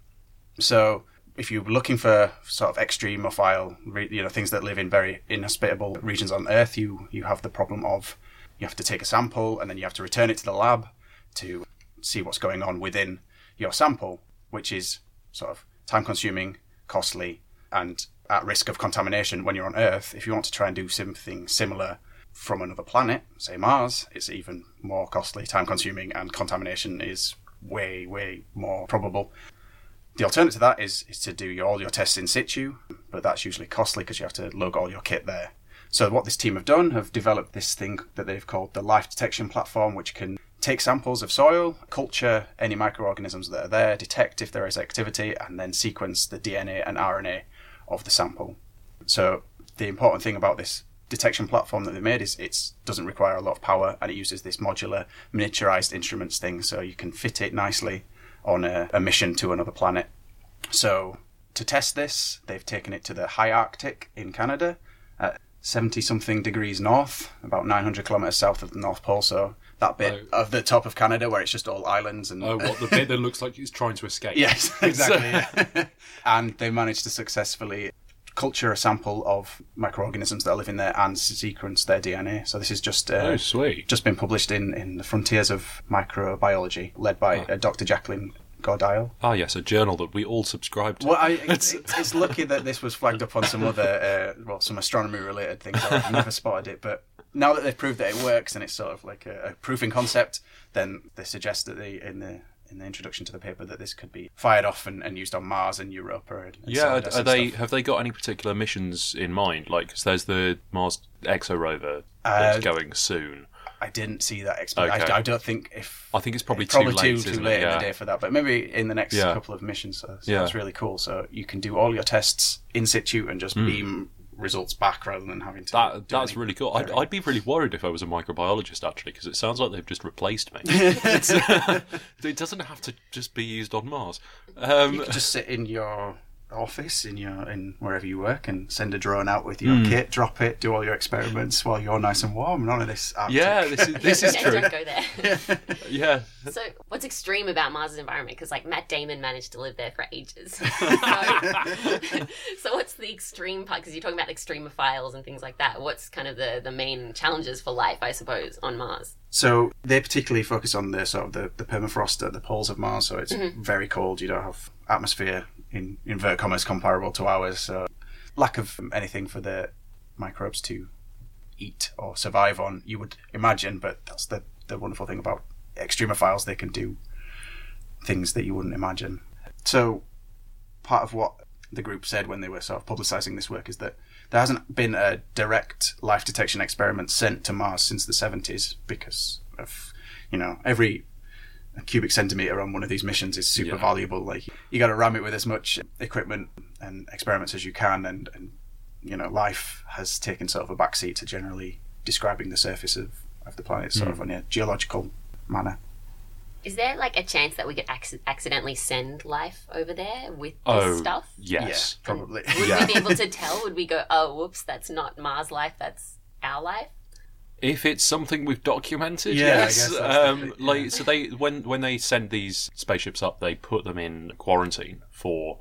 So if you're looking for sort of extremophile, you know, things that live in very inhospitable regions on Earth, you, you have the problem of you have to take a sample and then you have to return it to the lab to see what's going on within your sample, which is sort of time-consuming, costly, and at risk of contamination when you're on Earth. If you want to try and do something similar from another planet, say Mars, it's even more costly, time-consuming, and contamination is way, way more probable. The alternative to that is, is to do your, all your tests in situ, but that's usually costly because you have to lug all your kit there. So what this team have done, have developed this thing that they've called the Life Detection Platform, which can take samples of soil, culture any microorganisms that are there, detect if there is activity, and then sequence the D N A and R N A of the sample. So the important thing about this detection platform that they made is it doesn't require a lot of power, and it uses this modular, miniaturized instruments thing, so you can fit it nicely on a, a mission to another planet. So to test this, they've taken it to the high Arctic in Canada at seventy-something degrees north, about nine hundred kilometres south of the North Pole, so that bit oh. of the top of Canada where it's just all islands. and Oh, what, the bit that looks like it's trying to escape. Yes, exactly. Yeah. And they managed to successfully culture a sample of microorganisms that live in there and sequence their D N A. So this is just uh, oh, sweet. just been published in, in the Frontiers of Microbiology, led by ah. uh, Doctor Jacqueline Gordile. Ah, yes, a journal that we all subscribe to. Well, I, it's, it's lucky that this was flagged up on some other, uh, well, some astronomy-related things. I've never spotted it, but now that they've proved that it works and it's sort of like a, a proving concept, then they suggest that they, in the in the introduction to the paper, that this could be fired off and, and used on Mars and Europa. And, and yeah, are they, have they got any particular missions in mind? Like, cause there's the Mars Exo rover that's uh, going soon. I didn't see that. Exp- okay. I, I don't think if... I think it's probably, it's probably too late, too, too late yeah. in the day for that, but maybe in the next yeah. couple of missions. So, so yeah. that's really cool. So you can do all your tests in situ and just mm. beam results back rather than having to that, that's really cool. I'd, I'd be really worried if I was a microbiologist, actually, because it sounds like they've just replaced me. It's, it doesn't have to just be used on Mars. Um, you can just sit in your office in your in wherever you work and send a drone out with your mm. kit, drop it, do all your experiments while you're nice and warm. None of this Arctic. Yeah, this is, this is true. Don't go there. Yeah. So what's extreme about Mars's environment? Because like Matt Damon managed to live there for ages. So, so what's the extreme part? Because you're talking about extremophiles and things like that. What's kind of the, the main challenges for life, I suppose, on Mars? So they particularly focus on the sort of the, the permafrost at the poles of Mars. So it's mm-hmm. very cold. You don't have atmosphere, in inverted commas, comparable to ours. So lack of anything for the microbes to eat or survive on, you would imagine. But that's the, the wonderful thing about extremophiles. They can do things that you wouldn't imagine. So part of what the group said when they were sort of publicising this work is that there hasn't been a direct life detection experiment sent to Mars since the seventies because of, you know, every cubic centimetre on one of these missions is super yeah. valuable. Like, you got to ram it with as much equipment and experiments as you can, and, and you know, life has taken sort of a backseat to generally describing the surface of, of the planet sort mm. of in a geological manner. Is there like a chance that we could ac- accidentally send life over there with oh, this stuff? Yes, yeah, probably. And would yeah. we be able to tell? Would we go, oh, whoops, that's not Mars life, that's our life? If it's something we've documented, yeah, yes. I guess that's um, definitely, yeah. Like, so they when when they send these spaceships up, they put them in quarantine for,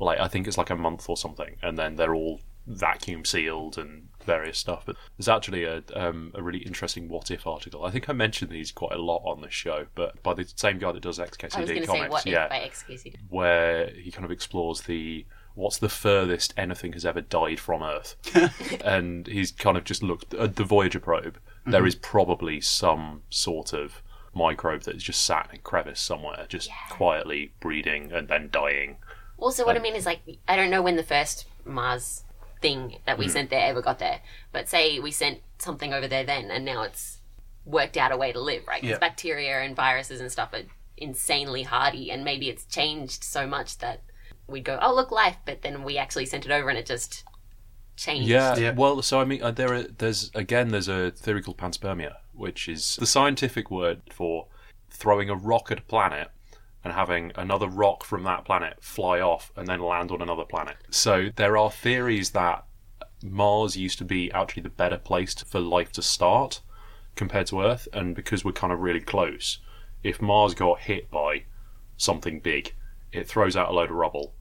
like, I think it's like a month or something, and then they're all vacuum sealed and various stuff. But there's actually a um, a really interesting What If article. I think I mentioned these quite a lot on this show, but by the same guy that does X K C D I was going to say What If yeah, by X K C D, where he kind of explores the what's the furthest anything has ever died from Earth, and he's kind of just looked at the Voyager probe. Mm-hmm. There is probably some sort of microbe that is just sat in a crevice somewhere, just yeah. quietly breeding and then dying. Also, what um, I mean is, like, I don't know when the first Mars thing that we mm. sent there ever got there, but say we sent something over there then, and now it's worked out a way to live, right? Because yeah. bacteria and viruses and stuff are insanely hardy, and maybe it's changed so much that we'd go, oh, look, life, but then we actually sent it over and it just changed. Yeah, yeah. Well, so I mean, there are, there's, again, there's a theory called panspermia, which is the scientific word for throwing a rock at a planet and having another rock from that planet fly off and then land on another planet. So there are theories that Mars used to be actually the better place to, for life to start compared to Earth, and because we're kind of really close, if Mars got hit by something big, it throws out a load of rubble.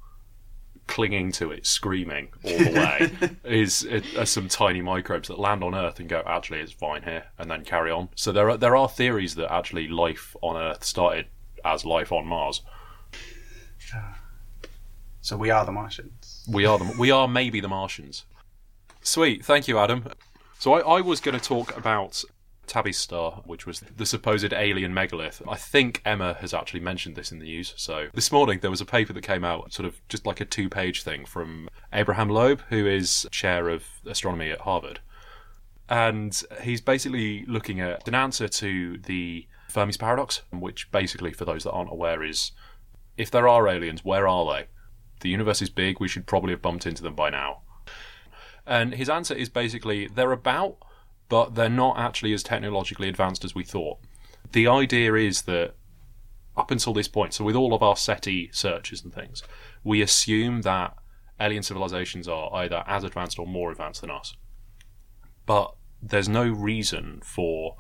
Clinging to it, screaming all the way, is, is some tiny microbes that land on Earth and go, actually, it's fine here, and then carry on. So there are, there are theories that actually life on Earth started as life on Mars. So we are the Martians. We are the, we are maybe the Martians. Sweet, thank you, Adam. So I, I was going to talk about Tabby's star, which was the supposed alien megalith. I think Emma has actually mentioned this in the news. So this morning there was a paper that came out, sort of just like a two-page thing from Abraham Loeb, who is chair of astronomy at Harvard. And he's basically looking at an answer to the Fermi's paradox, which basically, for those that aren't aware, is if there are aliens, where are they? The universe is big, we should probably have bumped into them by now. And his answer is basically, they're about, but they're not actually as technologically advanced as we thought. The idea is that up until this point, so with all of our SETI searches and things, we assume that alien civilizations are either as advanced or more advanced than us. But there's no reason for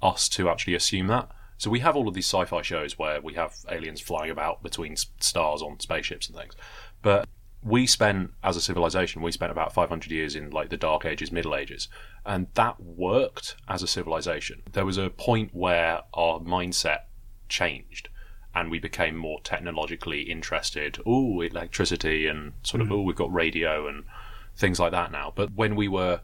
us to actually assume that. So we have all of these sci-fi shows where we have aliens flying about between stars on spaceships and things. But we spent, as a civilization, we spent about five hundred years in like the Dark Ages, Middle Ages, and that worked as a civilization. There was a point where our mindset changed and we became more technologically interested. Ooh, electricity and sort of, mm. ooh, we've got radio and things like that now. But when we were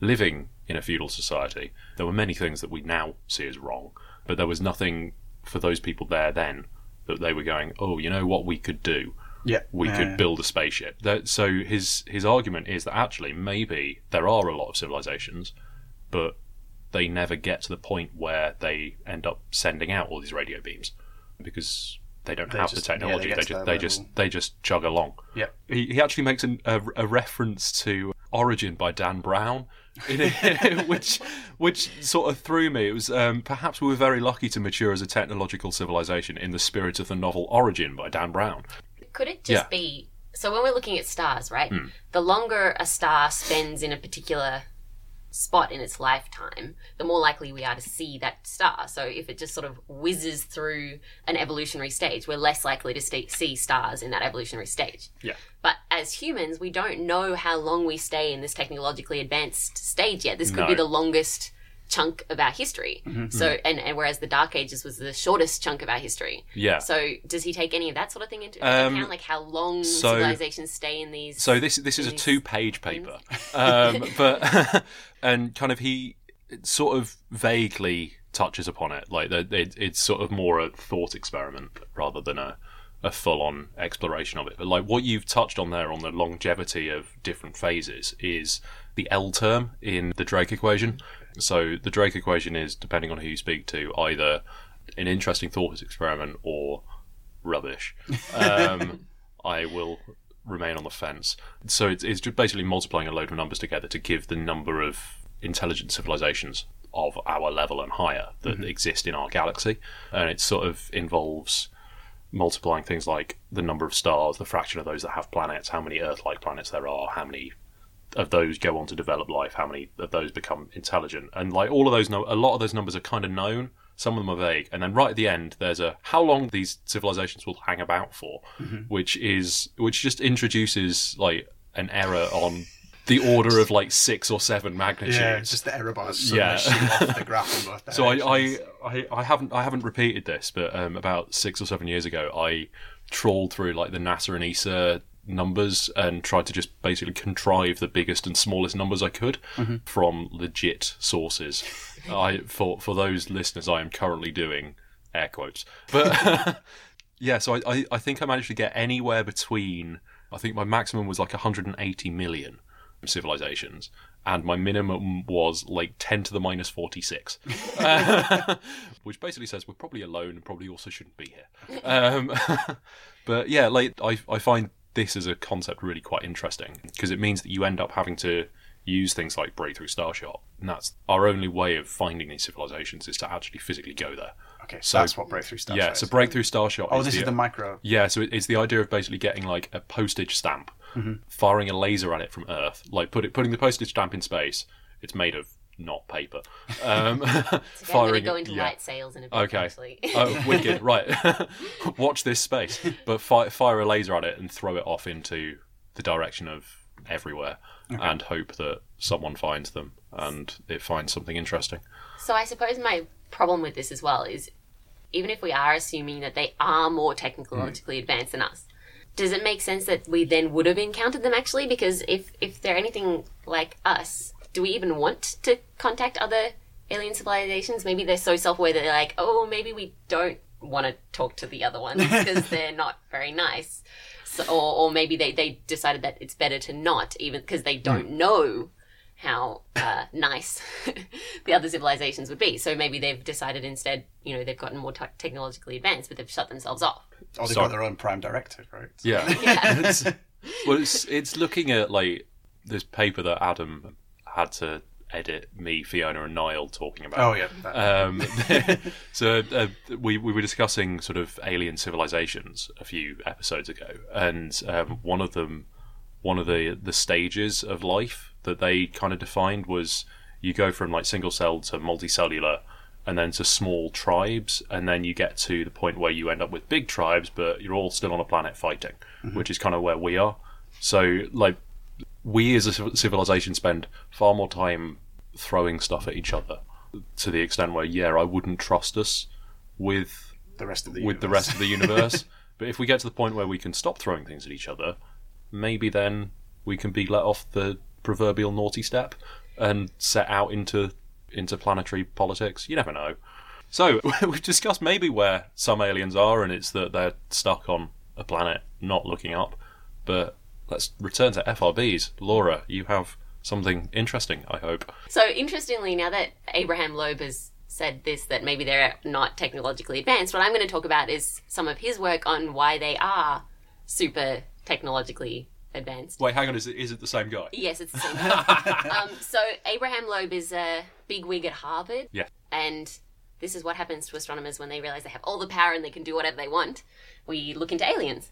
living in a feudal society, there were many things that we now see as wrong, but there was nothing for those people there then that they were going, oh, you know what we could do? Yeah, we uh, could build a spaceship. That, so his his argument is that actually maybe there are a lot of civilizations, but they never get to the point where they end up sending out all these radio beams because they don't they have just, the technology. Yeah, they they, just, they just they just chug along. Yeah, he he actually makes an, a, a reference to Origin by Dan Brown, in it, which which sort of threw me. It was um, perhaps we were very lucky to mature as a technological civilization in the spirit of the novel Origin by Dan Brown. Could it just yeah. be, so when we're looking at stars, right, mm. the longer a star spends in a particular spot in its lifetime, the more likely we are to see that star. So if it just sort of whizzes through an evolutionary stage, we're less likely to st- see stars in that evolutionary stage. Yeah. But as humans, we don't know how long we stay in this technologically advanced stage yet. This could no. be the longest chunk of our history. Mm-hmm. So and, and whereas the Dark Ages was the shortest chunk of our history. Yeah. So does he take any of that sort of thing into um, account, like how long so, civilizations stay in these? So this this is a two-page paper, um, but and kind of he sort of vaguely touches upon it, like the, it, it's sort of more a thought experiment rather than a a full-on exploration of it. But like what you've touched on there on the longevity of different phases is the L term in the Drake equation. So the Drake equation is, depending on who you speak to, either an interesting thought experiment or rubbish. Um, I will remain on the fence. So it's, it's just basically multiplying a load of numbers together to give the number of intelligent civilizations of our level and higher that mm-hmm. exist in our galaxy. And it sort of involves multiplying things like the number of stars, the fraction of those that have planets, how many Earth-like planets there are, how many of those go on to develop life, how many of those become intelligent, and like all of those, no- a lot of those numbers are kind of known, some of them are vague, and then right at the end there's a how long these civilizations will hang about for, mm-hmm. which is which just introduces like an error on the order of like six or seven magnitudes. Yeah, it's just the error bar is yeah. off the graph on both directions. So I, I, I, I haven't I haven't repeated this, but um, about six or seven years ago I trawled through like the NASA and E S A numbers and tried to just basically contrive the biggest and smallest numbers I could mm-hmm. from legit sources. I for for those listeners, I am currently doing air quotes, but yeah. So I I think I managed to get anywhere between. I think my maximum was like one hundred eighty million, civilizations, and my minimum was like ten to the minus forty-six, uh, which basically says we're probably alone and probably also shouldn't be here. Um, but yeah, like I, I find this as a concept really quite interesting, because it means that you end up having to use things like Breakthrough Starshot, and that's our only way of finding these civilizations, is to actually physically go there. Okay, so that's what Breakthrough Starshot yeah, is. Yeah, so Breakthrough Starshot oh, is this the, is the micro... Yeah, so it's the idea of basically getting, like, a postage stamp, mm-hmm. firing a laser at it from Earth, like put it, putting the postage stamp in space. It's made of not paper. Um, so firing, I'm going to go into yeah. light sails in a bit, okay. actually. Oh, wicked, right. Watch this space. But fi- fire a laser at it and throw it off into the direction of everywhere, okay. and hope that someone finds them and it finds something interesting. So I suppose my... problem with this as well is, even if we are assuming that they are more technologically mm. advanced than us, does it make sense that we then would have encountered them actually? Because if if they're anything like us, do we even want to contact other alien civilizations? Maybe they're so self-aware that they're like, oh, maybe we don't want to talk to the other ones because they're not very nice. So, or, or maybe they, they decided that it's better to not, even because they don't mm. know how uh, nice the other civilizations would be. So maybe they've decided instead, you know, they've gotten more t- technologically advanced, but they've shut themselves off. Or they've Sorry. got their own prime directive, right? Yeah. yeah. it's, well, it's, it's looking at, like, this paper that Adam had to edit, me, Fiona, and Niall talking about. Oh, yeah. Um, so uh, we, we were discussing sort of alien civilizations a few episodes ago, and um, one of them, one of the, the stages of life that they kind of defined was you go from like single cell to multicellular and then to small tribes, and then you get to the point where you end up with big tribes, but you're all still on a planet fighting, mm-hmm. which is kind of where we are. So like we as a civilization spend far more time throwing stuff at each other, to the extent where yeah I wouldn't trust us with the rest of the with universe. the rest of the universe. But if we get to the point where we can stop throwing things at each other, maybe then we can be let off the proverbial naughty step and set out into interplanetary politics. You never know. So we've discussed maybe where some aliens are, and it's that they're stuck on a planet not looking up. But let's return to F R Bs. Laura, you have something interesting, I hope. So interestingly, now that Abraham Loeb has said this, that maybe they're not technologically advanced, what I'm going to talk about is some of his work on why they are super technologically advanced. Wait, hang on, is it, is it the same guy? Yes, it's the same guy. um, so Abraham Loeb is a bigwig at Harvard. Yeah. And this is what happens to astronomers when they realise they have all the power and they can do whatever they want. We look into aliens.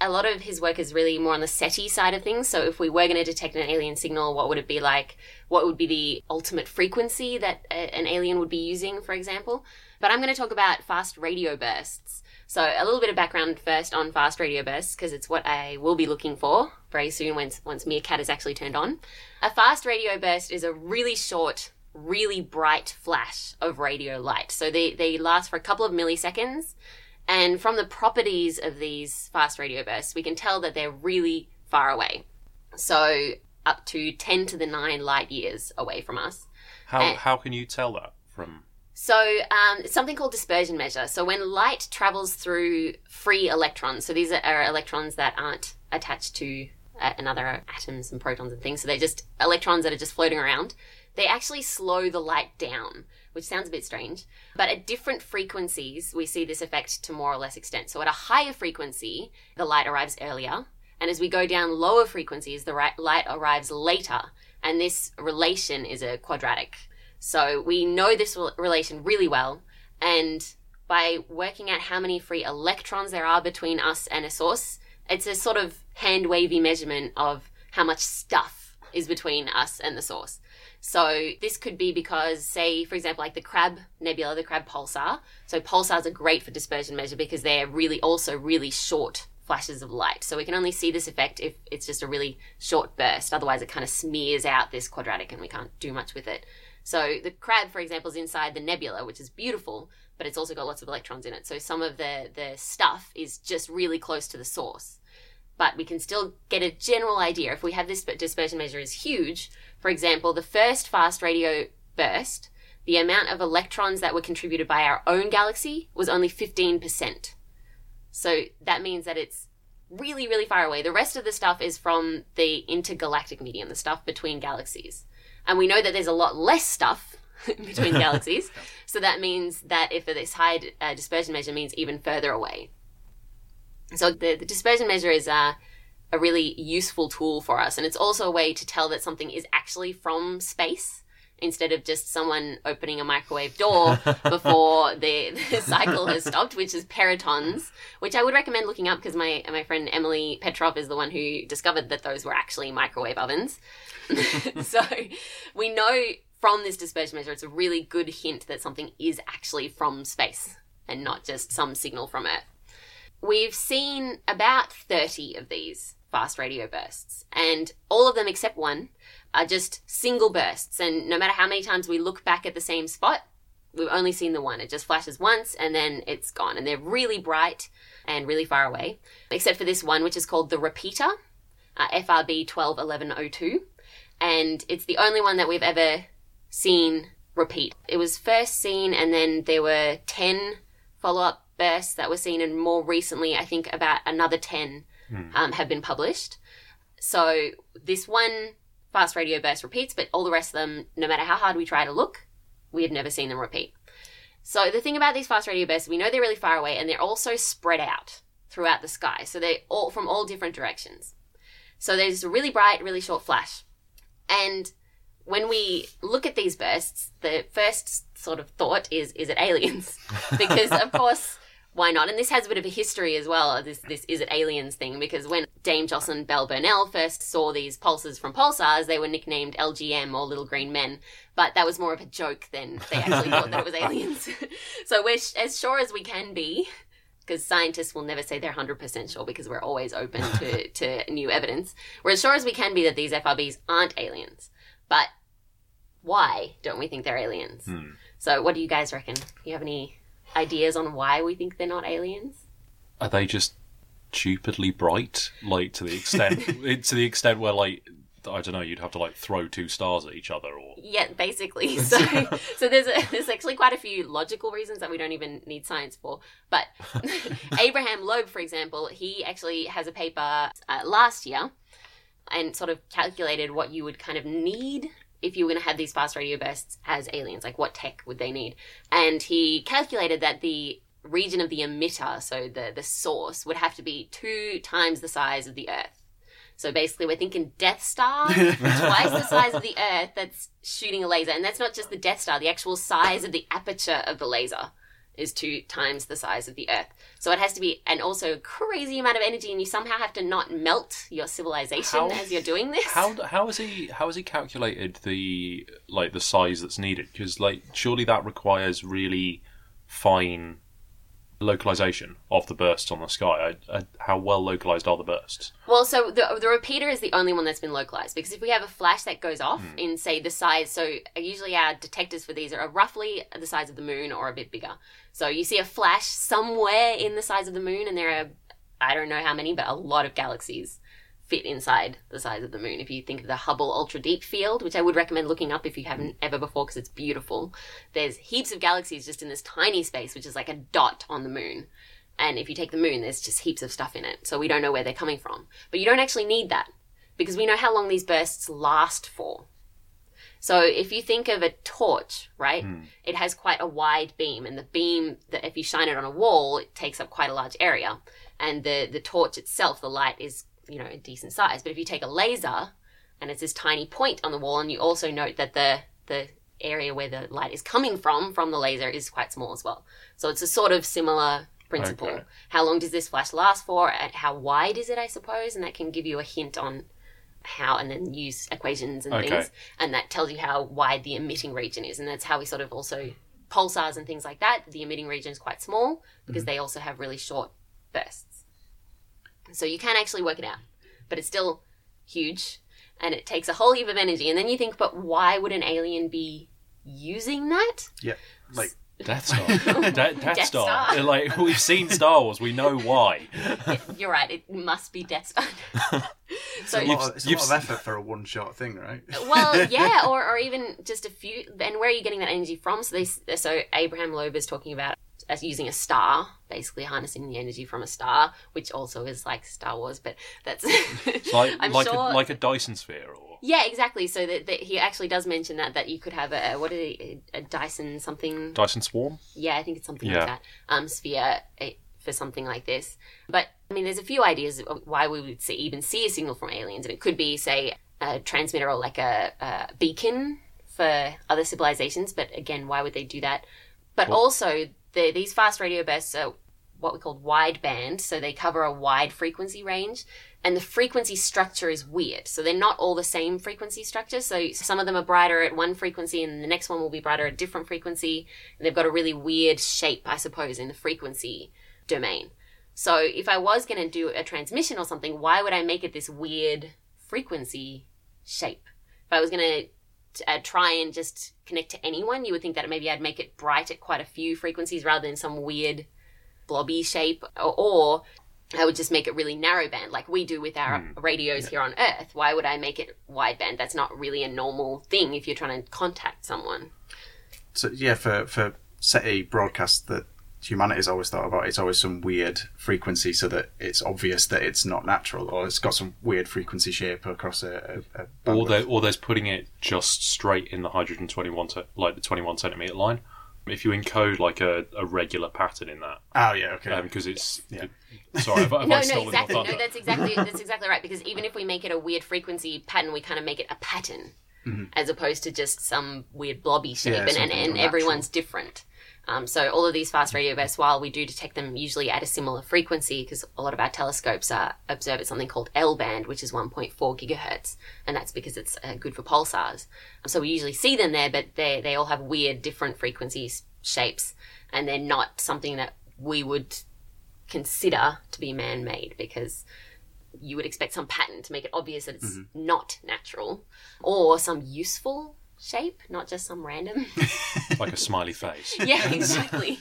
A lot of his work is really more on the SETI side of things. So if we were going to detect an alien signal, what would it be like? What would be the ultimate frequency that a, an alien would be using, for example? But I'm going to talk about fast radio bursts. So a little bit of background first on fast radio bursts, because it's what I will be looking for very soon once, once Meerkat is actually turned on. A fast radio burst is a really short, really bright flash of radio light. So they, they last for a couple of milliseconds. And from the properties of these fast radio bursts, we can tell that they're really far away. So up to ten to the nine light years away from us. How and- how can you tell that from... So um, it's something called dispersion measure. So when light travels through free electrons, so these are, are electrons that aren't attached to uh, another atoms and protons and things, so they're just electrons that are just floating around, they actually slow the light down, which sounds a bit strange. But at different frequencies, we see this effect to more or less extent. So at a higher frequency, the light arrives earlier. And as we go down lower frequencies, the right light arrives later. And this relation is a quadratic. So we know this relation really well, and by working out how many free electrons there are between us and a source, it's a sort of hand-wavy measurement of how much stuff is between us and the source. So this could be because, say, for example, like the Crab Nebula, the Crab Pulsar. So pulsars are great for dispersion measure because they're really also really short flashes of light. So we can only see this effect if it's just a really short burst. Otherwise, it kind of smears out this quadratic and we can't do much with it. So the Crab, for example, is inside the nebula, which is beautiful, but it's also got lots of electrons in it. So some of the, the stuff is just really close to the source. But we can still get a general idea. If we have this dispersion measure is huge, for example, the first fast radio burst, the amount of electrons that were contributed by our own galaxy was only fifteen percent. So that means that it's really, really far away. The rest of the stuff is from the intergalactic medium, the stuff between galaxies. And we know that there's a lot less stuff between galaxies. So that means that if this high uh, dispersion measure means even further away. So the, the dispersion measure is uh, a really useful tool for us. And it's also a way to tell that something is actually from space, instead of just someone opening a microwave door before the, the cycle has stopped, which is peritons, which I would recommend looking up because my, my friend Emily Petrov is the one who discovered that those were actually microwave ovens. So we know from this dispersion measure, it's a really good hint that something is actually from space and not just some signal from Earth. We've seen about thirty of these fast radio bursts, and all of them except one are just single bursts, and no matter how many times we look back at the same spot, we've only seen the one. It just flashes once and then it's gone, and they're really bright and really far away, except for this one, which is called the repeater, uh, F R B twelve eleven oh two, and it's the only one that we've ever seen repeat. It was first seen, and then there were ten follow-up bursts that were seen, and more recently, I think about another ten mm. um, have been published. So this one fast radio burst repeats, but all the rest of them, no matter how hard we try to look, we have never seen them repeat. So the thing about these fast radio bursts, we know they're really far away, and they're also spread out throughout the sky. So they're all from all different directions. So there's a really bright, really short flash. And when we look at these bursts, the first sort of thought is, is it aliens? Because, of course, why not? And this has a bit of a history as well, this this is it aliens thing, because when Dame Jocelyn Bell Burnell first saw these pulses from pulsars, they were nicknamed L G M, or Little Green Men, but that was more of a joke than they actually thought that it was aliens. So we're sh- as sure as we can be, because scientists will never say they're one hundred percent sure, because we're always open to, to new evidence. We're as sure as we can be that these F R Bs aren't aliens, but why don't we think they're aliens? Hmm. So what do you guys reckon? Do you have any ideas on why we think they're not aliens? Are they just stupidly bright, like to the extent to the extent where, like, I don't know, you'd have to like throw two stars at each other, or yeah, basically. So, so there's a, there's actually quite a few logical reasons that we don't even need science for. But Abraham Loeb, for example, he actually has a paper uh, last year and sort of calculated what you would kind of need if you were going to have these fast radio bursts as aliens, like what tech would they need? And he calculated that the region of the emitter, so the, the source, would have to be two times the size of the Earth. So basically we're thinking Death Star, twice the size of the Earth that's shooting a laser. And that's not just the Death Star, the actual size of the aperture of the laser is two times the size of the Earth. So it has to be, and also a crazy amount of energy, and you somehow have to not melt your civilization how, as you're doing this. How how has he how has he calculated the like the size that's needed? Because like surely that requires really fine localization of the bursts on the sky. I, I, how well localized are the bursts? Well, so the the repeater is the only one that's been localized, because if we have a flash that goes off mm. in say the size, so usually our detectors for these are roughly the size of the moon or a bit bigger. So you see a flash somewhere in the size of the moon, and there are, I don't know how many, but a lot of galaxies fit inside the size of the moon. If you think of the Hubble Ultra Deep Field, which I would recommend looking up if you haven't ever before, because it's beautiful, there's heaps of galaxies just in this tiny space, which is like a dot on the moon. And if you take the moon, there's just heaps of stuff in it. So we don't know where they're coming from. But you don't actually need that, because we know how long these bursts last for. So if you think of a torch, right, mm. it has quite a wide beam, and the beam, that if you shine it on a wall, it takes up quite a large area. And the, the torch itself, the light is, you know, a decent size. But if you take a laser, and it's this tiny point on the wall, and you also note that the the area where the light is coming from from the laser is quite small as well. So it's a sort of similar principle. Okay. How long does this flash last for? And how wide is it, I suppose? And that can give you a hint on how, and then use equations and okay. things. And that tells you how wide the emitting region is. And that's how we sort of also, pulsars and things like that, the emitting region is quite small, because mm-hmm. they also have really short bursts. So you can actually work it out, but it's still huge, and it takes a whole heap of energy. And then you think, but why would an alien be using that? Yeah, like Death Star. De- Death, Death Star. Star. Like, we've seen Star Wars, we know why. It, you're right, it must be Death Star. So it's a lot of, it's a lot of effort for a one-shot thing, right? Well, yeah, or, or even just a few. And where are you getting that energy from? So, they, so Abraham Loeb is talking about using a star, basically harnessing the energy from a star, which also is like Star Wars, but that's... like I'm like, sure... a, like a Dyson sphere or... Yeah, exactly. So that, that he actually does mention that, that you could have a, what is it, a Dyson something... Dyson swarm? Yeah, I think it's something yeah. like that. Um, sphere for something like this. But, I mean, there's a few ideas of why we would see, even see a signal from aliens. And it could be, say, a transmitter or like a, a beacon for other civilizations. But, again, why would they do that? But well, also... The, these fast radio bursts are what we call wideband, so they cover a wide frequency range, and the frequency structure is weird. So they're not all the same frequency structure. So some of them are brighter at one frequency, and the next one will be brighter at a different frequency. And they've got a really weird shape, I suppose, in the frequency domain. So if I was going to do a transmission or something, why would I make it this weird frequency shape? If I was going to Uh, try and just connect to anyone, you would think that maybe I'd make it bright at quite a few frequencies rather than some weird blobby shape, or, or I would just make it really narrow band like we do with our mm. radios yeah. here on Earth. Why would I make it wideband? That's not really a normal thing if you're trying to contact someone. So yeah, for, for SETI broadcasts that humanity's always thought about, it's always some weird frequency so that it's obvious that it's not natural, or it's got some weird frequency shape across a, a, a or, they, or there's putting it just straight in the hydrogen twenty-one, like the twenty-one centimetre line. If you encode like a, a regular pattern in that. Oh yeah, okay. Because um, it's yeah. it, sorry, have, have no, I stolen no, exactly. your thunder? No, that's exactly that's exactly right. Because even if we make it a weird frequency pattern, we kind of make it a pattern mm-hmm. as opposed to just some weird blobby shape, yeah, and, and, and everyone's different. Um, so all of these fast radio bursts, while we do detect them usually at a similar frequency, because a lot of our telescopes are observe at something called L-band, which is one point four gigahertz, and that's because it's uh, good for pulsars. Um, so we usually see them there, but they they all have weird, different frequency shapes, and they're not something that we would consider to be man-made, because you would expect some pattern to make it obvious that it's mm-hmm. not natural, or some useful shape, not just some random like a smiley face. Yeah, exactly.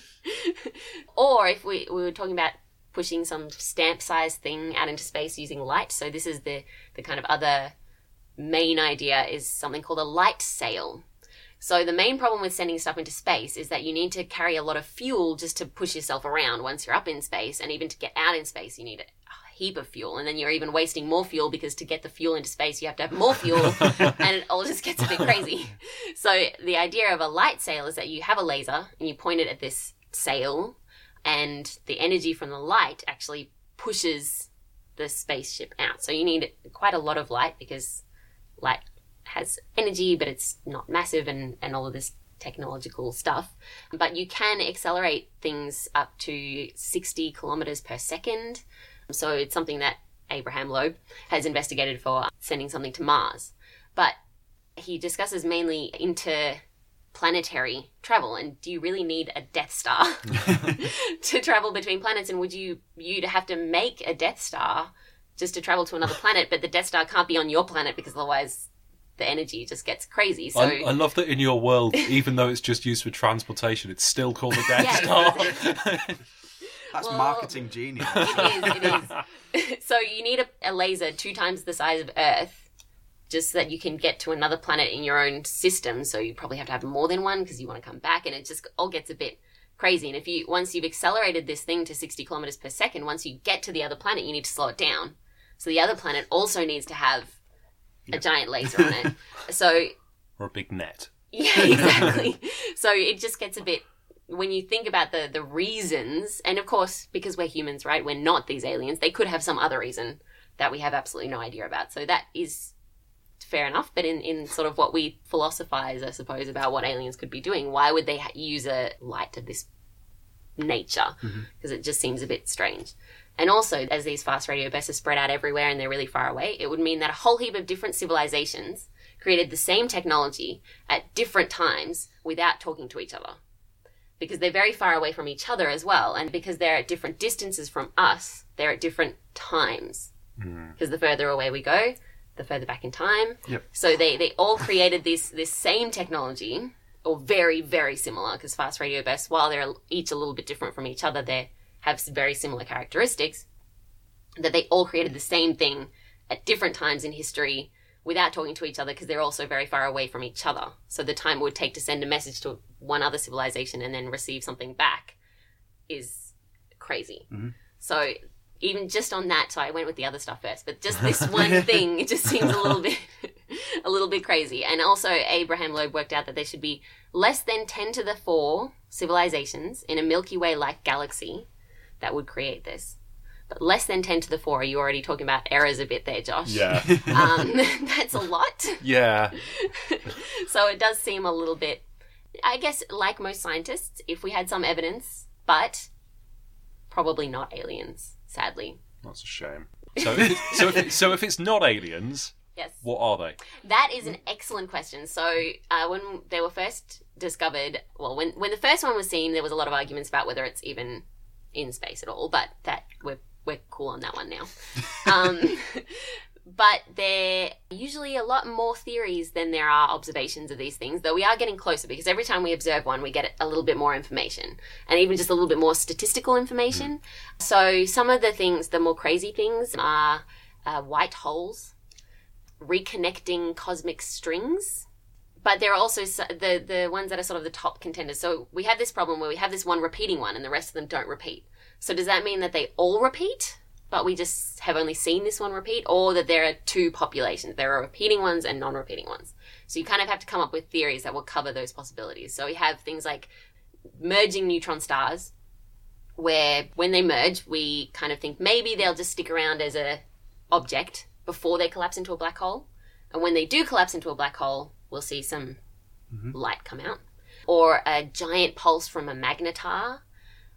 Or if we, we were talking about pushing some stamp size thing out into space using light. So this is the the kind of other main idea, is something called a light sail. So the main problem with sending stuff into space is that you need to carry a lot of fuel just to push yourself around once you're up in space, and even to get out in space you need it heap of fuel, and then you're even wasting more fuel, because to get the fuel into space you have to have more fuel, and it all just gets a bit crazy. So the idea of a light sail is that you have a laser and you point it at this sail, and the energy from the light actually pushes the spaceship out. So you need quite a lot of light, because light has energy but it's not massive, and, and all of this technological stuff. But you can accelerate things up to sixty kilometers per second. So it's something that Abraham Loeb has investigated for sending something to Mars. But he discusses mainly interplanetary travel. And do you really need a Death Star to travel between planets? And would you you'd have to make a Death Star just to travel to another planet? But the Death Star can't be on your planet, because otherwise the energy just gets crazy. So I, I love that in your world, even though it's just used for transportation, it's still called the Death Star. That's well, marketing genius. It is, it is. So you need a, a laser two times the size of Earth, just so that you can get to another planet in your own system. So you probably have to have more than one, because you want to come back, and it just all gets a bit crazy. And if you once you've accelerated this thing to sixty kilometers per second, once you get to the other planet, you need to slow it down. So the other planet also needs to have yep. a giant laser on it. So or a big net. Yeah, exactly. So it just gets a bit... When you think about the, the reasons, and of course, because we're humans, right, we're not these aliens, they could have some other reason that we have absolutely no idea about. So that is fair enough. But in, in sort of what we philosophize, I suppose, about what aliens could be doing, why would they ha- use a light of this nature? Because mm-hmm. it just seems a bit strange. And also, as these fast radio bursts are spread out everywhere and they're really far away, it would mean that a whole heap of different civilizations created the same technology at different times without talking to each other. Because they're very far away from each other as well. And because they're at different distances from us, they're at different times. Because mm. the further away we go, the further back in time. Yep. So they, they all created this, this same technology, or very, very similar, because fast radio bursts, while they're each a little bit different from each other, they have very similar characteristics, that they all created the same thing at different times in history without talking to each other, because they're also very far away from each other. So the time it would take to send a message to one other civilization and then receive something back is crazy. Mm-hmm. So even just on that, so I went with the other stuff first, but just this one thing, it just seems a little bit, a little bit crazy. And also Abraham Loeb worked out that there should be less than ten to the four civilizations in a Milky Way-like galaxy that would create this. But less than ten to the four, are you already talking about errors a bit there, Josh? Yeah. um, that's a lot. Yeah. So it does seem a little bit, I guess, like most scientists, if we had some evidence, but probably not aliens, sadly. That's a shame. So, so, if, so if it's not aliens, yes. What are they? That is an excellent question. So uh, when they were first discovered, well, when, when the first one was seen, there was a lot of arguments about whether it's even in space at all, but that we're we're cool on that one now. Um, but there are usually a lot more theories than there are observations of these things, though we are getting closer because every time we observe one, we get a little bit more information and even just a little bit more statistical information. Mm. So some of the things, the more crazy things are uh, white holes, reconnecting cosmic strings. But there are also the, the ones that are sort of the top contenders. So we have this problem where we have this one repeating one and the rest of them don't repeat. So does that mean that they all repeat, but we just have only seen this one repeat, or that there are two populations? There are repeating ones and non-repeating ones. So you kind of have to come up with theories that will cover those possibilities. So we have things like merging neutron stars, where when they merge, we kind of think maybe they'll just stick around as a object before they collapse into a black hole. And when they do collapse into a black hole, we'll see some mm-hmm. light come out. Or a giant pulse from a magnetar,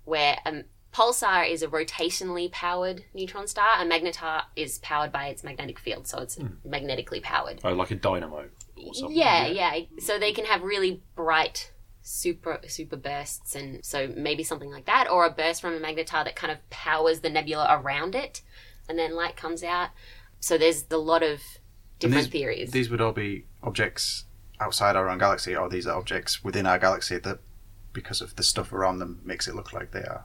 where a pulsar is a rotationally powered neutron star. A magnetar is powered by its magnetic field, so it's mm. magnetically powered. Oh, like a dynamo or something. Yeah, yeah, yeah. So they can have really bright super super bursts, and so maybe something like that. Or a burst from a magnetar that kind of powers the nebula around it, and then light comes out. So there's a lot of different these, theories. These would all be objects outside our own galaxy, or these are objects within our galaxy that, because of the stuff around them, makes it look like they are.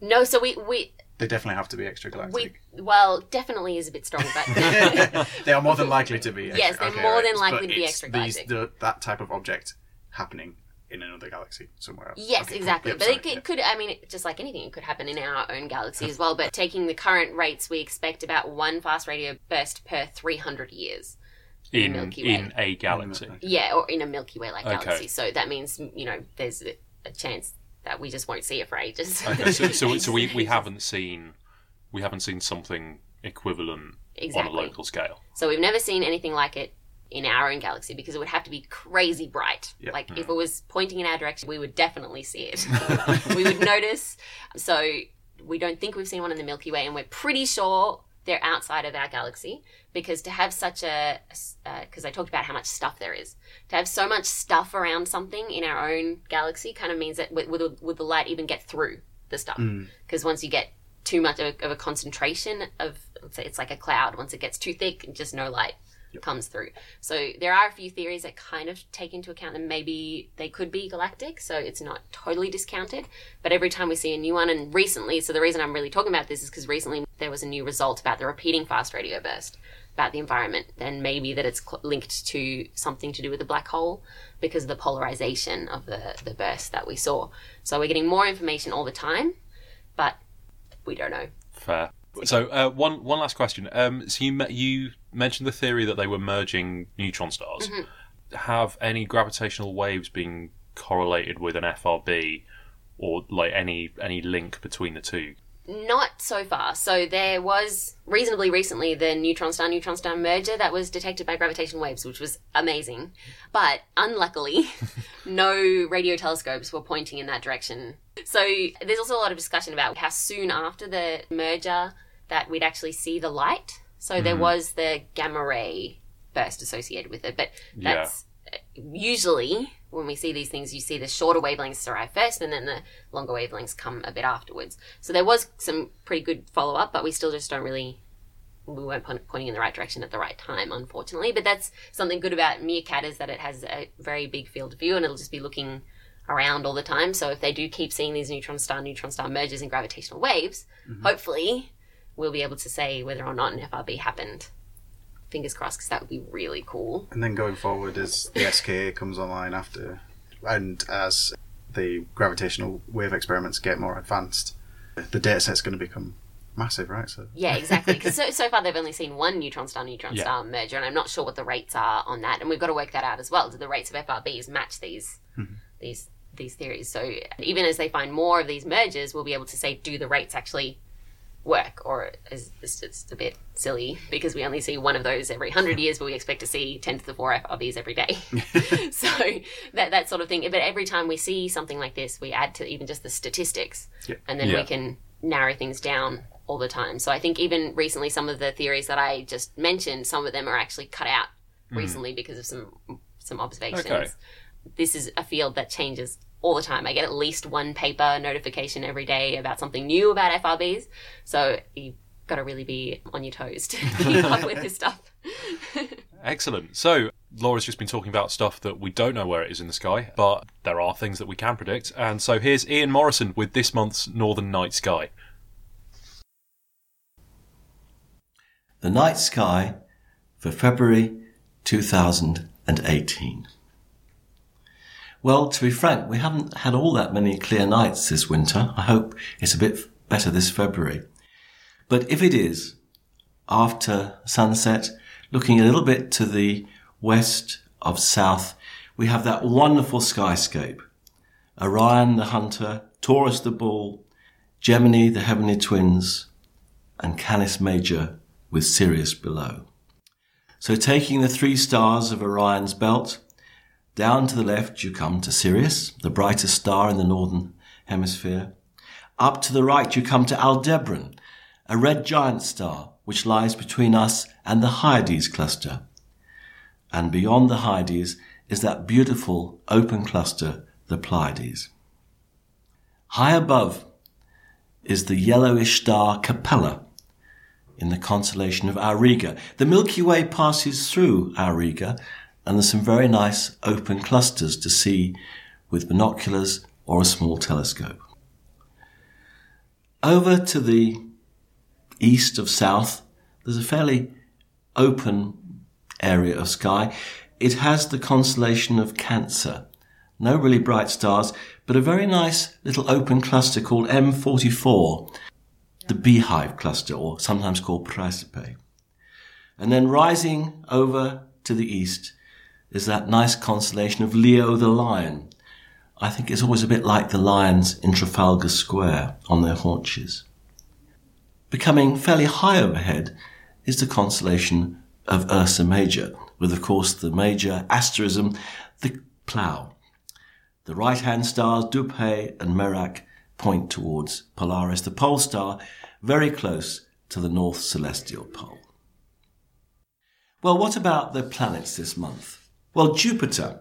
No, so we... we they definitely have to be extragalactic. We, well, definitely is a bit strong, but... They are more than likely to be extragalactic. Yes, they're okay, more than likely but to be extragalactic. The, that type of object happening in another galaxy somewhere else. Yes, okay, exactly. Cool. Yep, but sorry, it yeah. could, I mean, just like anything, it could happen in our own galaxy as well. But taking the current rates, we expect about one fast radio burst per three hundred years. In Milky Way. In a galaxy. Yeah, or in a Milky Way-like okay. galaxy. So that means, you know, there's a, a chance that we just won't see it for ages. Okay, so, so, so we, we haven't seen we haven't seen something equivalent exactly. on a local scale. So we've never seen anything like it in our own galaxy because it would have to be crazy bright. Yep. Like mm. if it was pointing in our direction, we would definitely see it. We would notice. So we don't think we've seen one in the Milky Way, and we're pretty sure they're outside of our galaxy, because to have such a, because uh, I talked about how much stuff there is, to have so much stuff around something in our own galaxy kind of means that w- would, would the light even get through the stuff? Because mm. once you get too much of a, of a concentration of, it's like a cloud, once it gets too thick, just no light yep. comes through. So there are a few theories that kind of take into account that maybe they could be galactic, so it's not totally discounted, but every time we see a new one, and recently, so the reason I'm really talking about this is because recently there was a new result about the repeating fast radio burst, about the environment, then maybe that it's cl- linked to something to do with the black hole because of the polarization of the, the burst that we saw. So we're getting more information all the time, but we don't know. Fair. So uh, one one last question. Um, so you you mentioned the theory that they were merging neutron stars. Mm-hmm. Have any gravitational waves been correlated with an F R B, or like any any link between the two? Not so far. So there was reasonably recently the neutron star neutron star merger that was detected by gravitational waves, which was amazing. But unluckily, no radio telescopes were pointing in that direction. So there's also a lot of discussion about how soon after the merger that we'd actually see the light. So mm-hmm. there was the gamma ray burst associated with it. But that's yeah. usually when we see these things, you see the shorter wavelengths arrive first and then the longer wavelengths come a bit afterwards. So there was some pretty good follow-up, but we still just don't really... We weren't pointing in the right direction at the right time, unfortunately. But that's something good about Meerkat, is that it has a very big field of view and it'll just be looking around all the time. So if they do keep seeing these neutron star, neutron star mergers and gravitational waves, mm-hmm. hopefully we'll be able to say whether or not an F R B happened. Fingers crossed, because that would be really cool. And then going forward, as the S K A comes online after, and as the gravitational wave experiments get more advanced, the data set's going to become massive, right? So yeah, exactly. Because so, so far they've only seen one neutron star neutron yeah. star merger, and I'm not sure what the rates are on that. And we've got to work that out as well. Do the rates of F R Bs match these mm-hmm. these these theories? So even as they find more of these mergers, we'll be able to say, do the rates actually work, or is it's, it's a bit silly because we only see one of those every hundred years, but we expect to see ten to the four F R Bs every day. So that that sort of thing. But every time we see something like this, we add to even just the statistics, yeah. and then yeah. we can narrow things down all the time. So I think even recently, some of the theories that I just mentioned, some of them are actually cut out recently mm. because of some some observations. Okay. This is a field that changes all the time. I get at least one paper notification every day about something new about F R Bs. So you've got to really be on your toes to keep up with this stuff. Excellent. So Laura's just been talking about stuff that we don't know where it is in the sky, but there are things that we can predict. And so here's Ian Morrison with this month's Northern Night Sky. The Night Sky for February two thousand eighteen. Well, to be frank, we haven't had all that many clear nights this winter. I hope it's a bit better this February. But if it is, after sunset, looking a little bit to the west of south, we have that wonderful skyscape. Orion the Hunter, Taurus the Bull, Gemini the Heavenly Twins, and Canis Major with Sirius below. So taking the three stars of Orion's belt, down to the left, you come to Sirius, the brightest star in the northern hemisphere. Up to the right, you come to Aldebaran, a red giant star, which lies between us and the Hyades cluster. And beyond the Hyades is that beautiful open cluster, the Pleiades. High above is the yellowish star Capella in the constellation of Auriga. The Milky Way passes through Auriga, and there's some very nice open clusters to see with binoculars or a small telescope. Over to the east of south, there's a fairly open area of sky. It has the constellation of Cancer. No really bright stars, but a very nice little open cluster called M forty-four, the beehive cluster, or sometimes called Praesepe. And then rising over to the east is that nice constellation of Leo the Lion. I think it's always a bit like the lions in Trafalgar Square on their haunches. Becoming fairly high overhead is the constellation of Ursa Major, with, of course, the major asterism, the plough. The right-hand stars Dupaix and Merak point towards Polaris, the pole star, very close to the north celestial pole. Well, what about the planets this month? Well, Jupiter.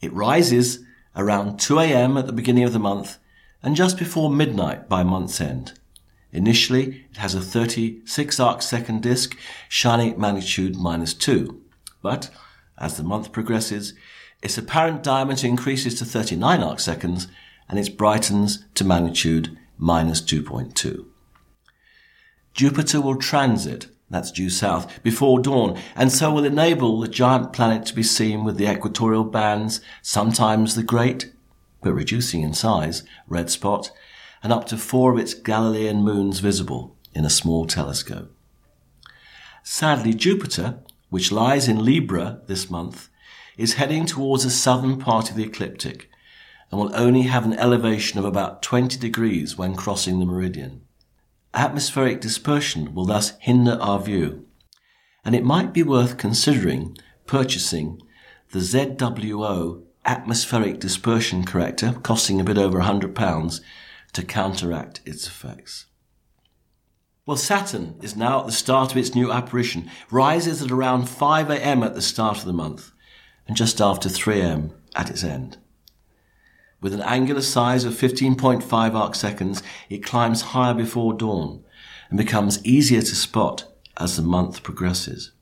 It rises around two a.m. at the beginning of the month and just before midnight by month's end. Initially, it has a thirty-six arc second disk, shining at magnitude minus two. But as the month progresses, its apparent diameter increases to thirty-nine arc seconds and it brightens to magnitude minus two point two. Jupiter will transit, that's due south, before dawn, and so will enable the giant planet to be seen with the equatorial bands, sometimes the great, but reducing in size, red spot, and up to four of its Galilean moons visible in a small telescope. Sadly, Jupiter, which lies in Libra this month, is heading towards the southern part of the ecliptic and will only have an elevation of about twenty degrees when crossing the meridian. Atmospheric dispersion will thus hinder our view, and it might be worth considering purchasing the Z W O atmospheric dispersion corrector, costing a bit over one hundred pounds, to counteract its effects. Well, Saturn is now at the start of its new apparition, rises at around five a.m. at the start of the month, and just after three a.m. at its end. With an angular size of fifteen point five arc seconds, it climbs higher before dawn and becomes easier to spot as the month progresses.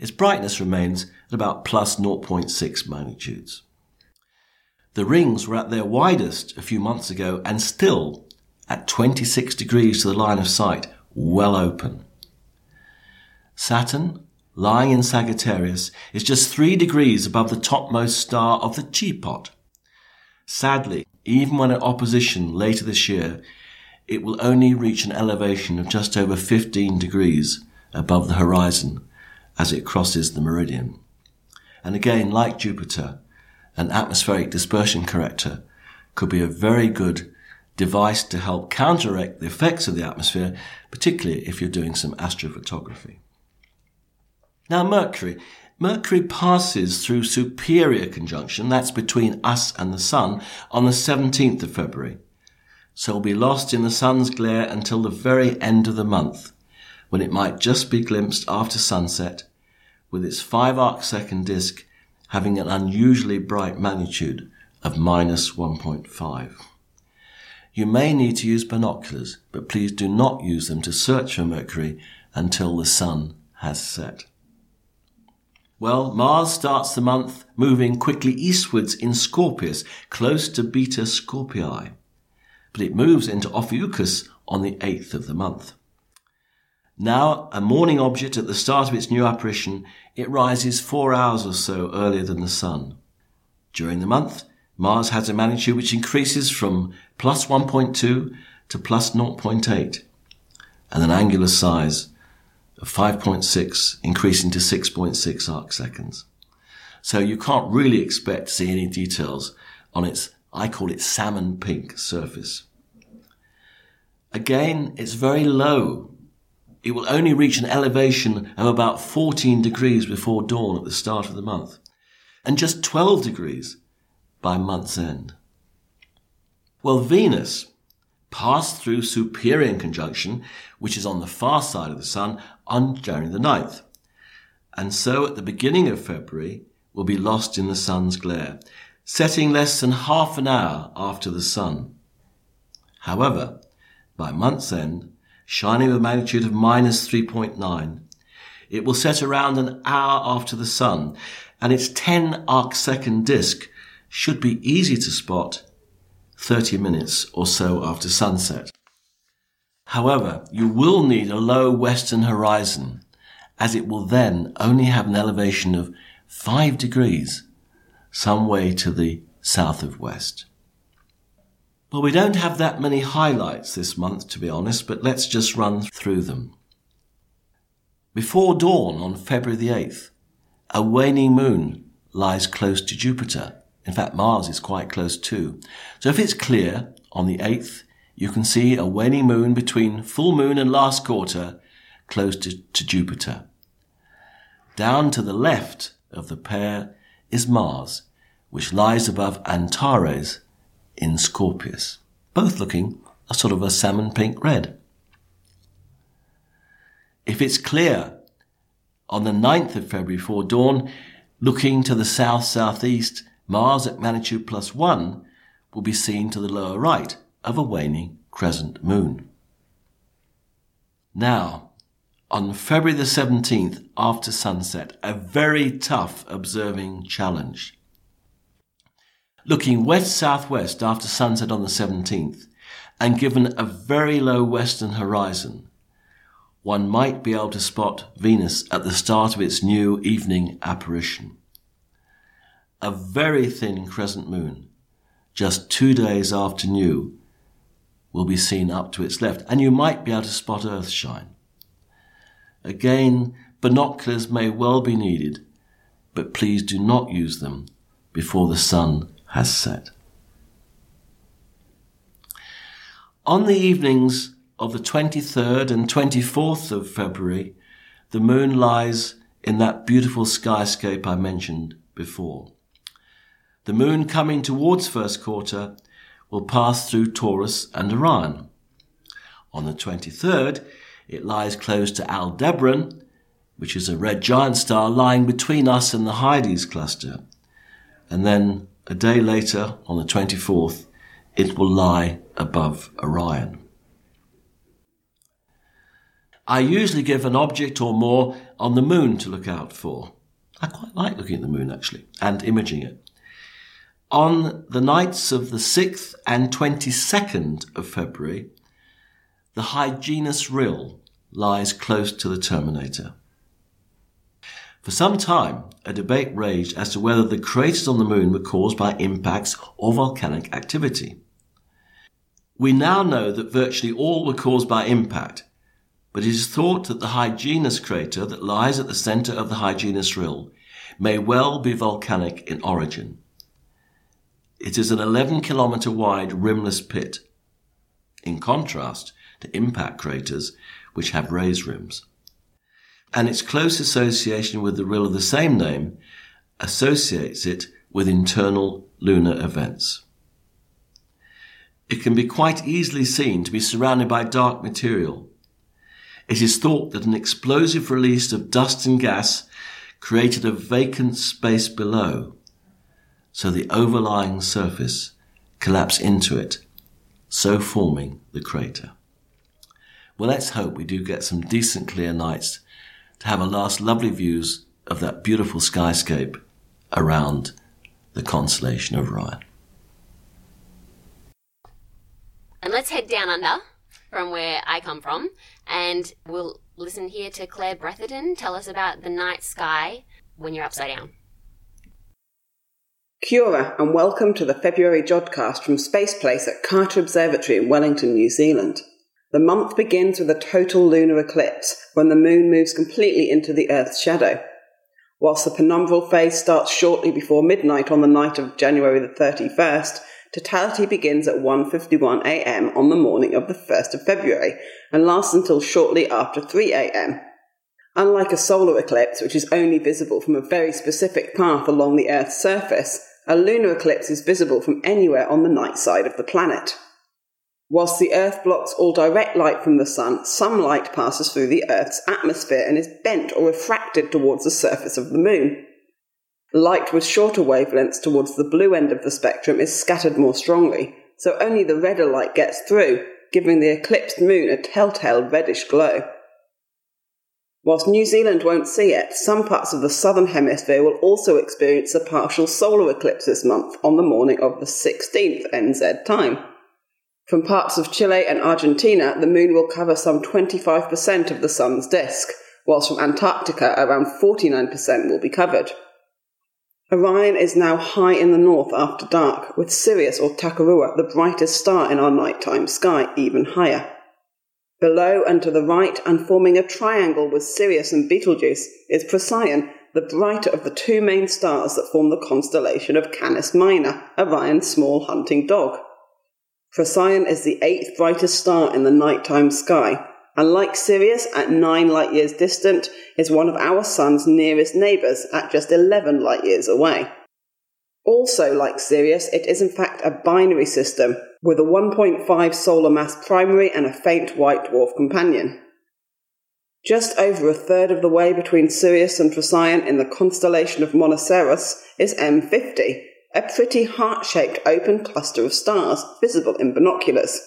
Its brightness remains at about plus zero point six magnitudes. The rings were at their widest a few months ago and still at twenty-six degrees to the line of sight, well open. Saturn, lying in Sagittarius, is just three degrees above the topmost star of the Teapot, Sadly, even when at opposition later this year, it will only reach an elevation of just over fifteen degrees above the horizon as it crosses the meridian. And again, like Jupiter, an atmospheric dispersion corrector could be a very good device to help counteract the effects of the atmosphere, particularly if you're doing some astrophotography. Now, Mercury. Mercury passes through superior conjunction, that's between us and the Sun, on the seventeenth of February. So we'll be lost in the Sun's glare until the very end of the month, when it might just be glimpsed after sunset, with its five arc second disk having an unusually bright magnitude of minus one point five. You may need to use binoculars, but please do not use them to search for Mercury until the Sun has set. Well, Mars starts the month moving quickly eastwards in Scorpius, close to Beta Scorpii, but it moves into Ophiuchus on the eighth of the month. Now a morning object at the start of its new apparition, it rises four hours or so earlier than the Sun. During the month, Mars has a magnitude which increases from plus one point two to plus zero point eight, and an angular size of five point six, increasing to six point six arc seconds. So you can't really expect to see any details on its, I call it salmon pink surface. Again, it's very low. It will only reach an elevation of about fourteen degrees before dawn at the start of the month, and just twelve degrees by month's end. Well, Venus passed through Superior conjunction, which is on the far side of the Sun, on January the ninth, and so at the beginning of February will be lost in the Sun's glare, setting less than half an hour after the Sun. However, by month's end, shining with a magnitude of minus three point nine, it will set around an hour after the Sun, and its ten arc second disk should be easy to spot thirty minutes or so after sunset. However, you will need a low western horizon, as it will then only have an elevation of five degrees some way to the south of west. Well, we don't have that many highlights this month, to be honest, but let's just run through them. Before dawn on February the eighth, a waning moon lies close to Jupiter. In fact, Mars is quite close too. So if it's clear on the eighth, you can see a waning moon between full moon and last quarter close to, to Jupiter. Down to the left of the pair is Mars, which lies above Antares in Scorpius, both looking a sort of a salmon pink red. If it's clear on the ninth of February before dawn, looking to the south-southeast, Mars at magnitude plus one will be seen to the lower right of a waning crescent moon. Now, on February the seventeenth, after sunset, a very tough observing challenge. Looking west-southwest after sunset on the seventeenth, and given a very low western horizon, one might be able to spot Venus at the start of its new evening apparition. A very thin crescent moon, just two days after new, will be seen up to its left, and you might be able to spot Earthshine. Again, binoculars may well be needed, but please do not use them before the Sun has set. On the evenings of the twenty-third and twenty-fourth of February, the moon lies in that beautiful skyscape I mentioned before. The moon coming towards first quarter will pass through Taurus and Orion. On the twenty-third, it lies close to Aldebaran, which is a red giant star lying between us and the Hyades cluster. And then a day later, on the twenty-fourth, it will lie above Orion. I usually give an object or more on the moon to look out for. I quite like looking at the moon, actually, and imaging it. On the nights of the sixth and twenty-second of February, the Hyginus Rill lies close to the terminator. For some time, a debate raged as to whether the craters on the moon were caused by impacts or volcanic activity. We now know that virtually all were caused by impact, but it is thought that the Hyginus crater that lies at the centre of the Hyginus Rill may well be volcanic in origin. It is an eleven kilometre wide rimless pit, in contrast to impact craters which have raised rims. And its close association with the rill of the same name associates it with internal lunar events. It can be quite easily seen to be surrounded by dark material. It is thought that an explosive release of dust and gas created a vacant space below, so the overlying surface collapsed into it, so forming the crater. Well, let's hope we do get some decent clear nights to have a last lovely views of that beautiful skyscape around the constellation of Orion. And let's head down under from where I come from, and we'll listen here to Claire Bretherton tell us about the night sky when you're upside down. Kia ora, and welcome to the February Jodcast from Space Place at Carter Observatory in Wellington, New Zealand. The month begins with a total lunar eclipse when the moon moves completely into the Earth's shadow. Whilst the penumbral phase starts shortly before midnight on the night of January the thirty-first, totality begins at one fifty-one a.m. on the morning of the first of February and lasts until shortly after three a.m. Unlike a solar eclipse, which is only visible from a very specific path along the Earth's surface, a lunar eclipse is visible from anywhere on the night side of the planet. Whilst the Earth blocks all direct light from the Sun, some light passes through the Earth's atmosphere and is bent or refracted towards the surface of the Moon. Light with shorter wavelengths towards the blue end of the spectrum is scattered more strongly, so only the redder light gets through, giving the eclipsed moon a telltale reddish glow. Whilst New Zealand won't see it, some parts of the southern hemisphere will also experience a partial solar eclipse this month on the morning of the sixteenth N Z time. From parts of Chile and Argentina, the moon will cover some twenty-five percent of the sun's disk, whilst from Antarctica around forty-nine percent will be covered. Orion is now high in the north after dark, with Sirius or Takarua, the brightest star in our nighttime sky, even higher. Below and to the right, and forming a triangle with Sirius and Betelgeuse, is Procyon, the brighter of the two main stars that form the constellation of Canis Minor, Orion's small hunting dog. Procyon is the eighth brightest star in the nighttime sky, and like Sirius, at nine light-years distant, is one of our Sun's nearest neighbours at just eleven light-years away. Also like Sirius, it is in fact a binary system, with a one point five solar mass primary and a faint white dwarf companion. Just over a third of the way between Sirius and Procyon in the constellation of Monoceros is M fifty, a pretty heart-shaped open cluster of stars visible in binoculars.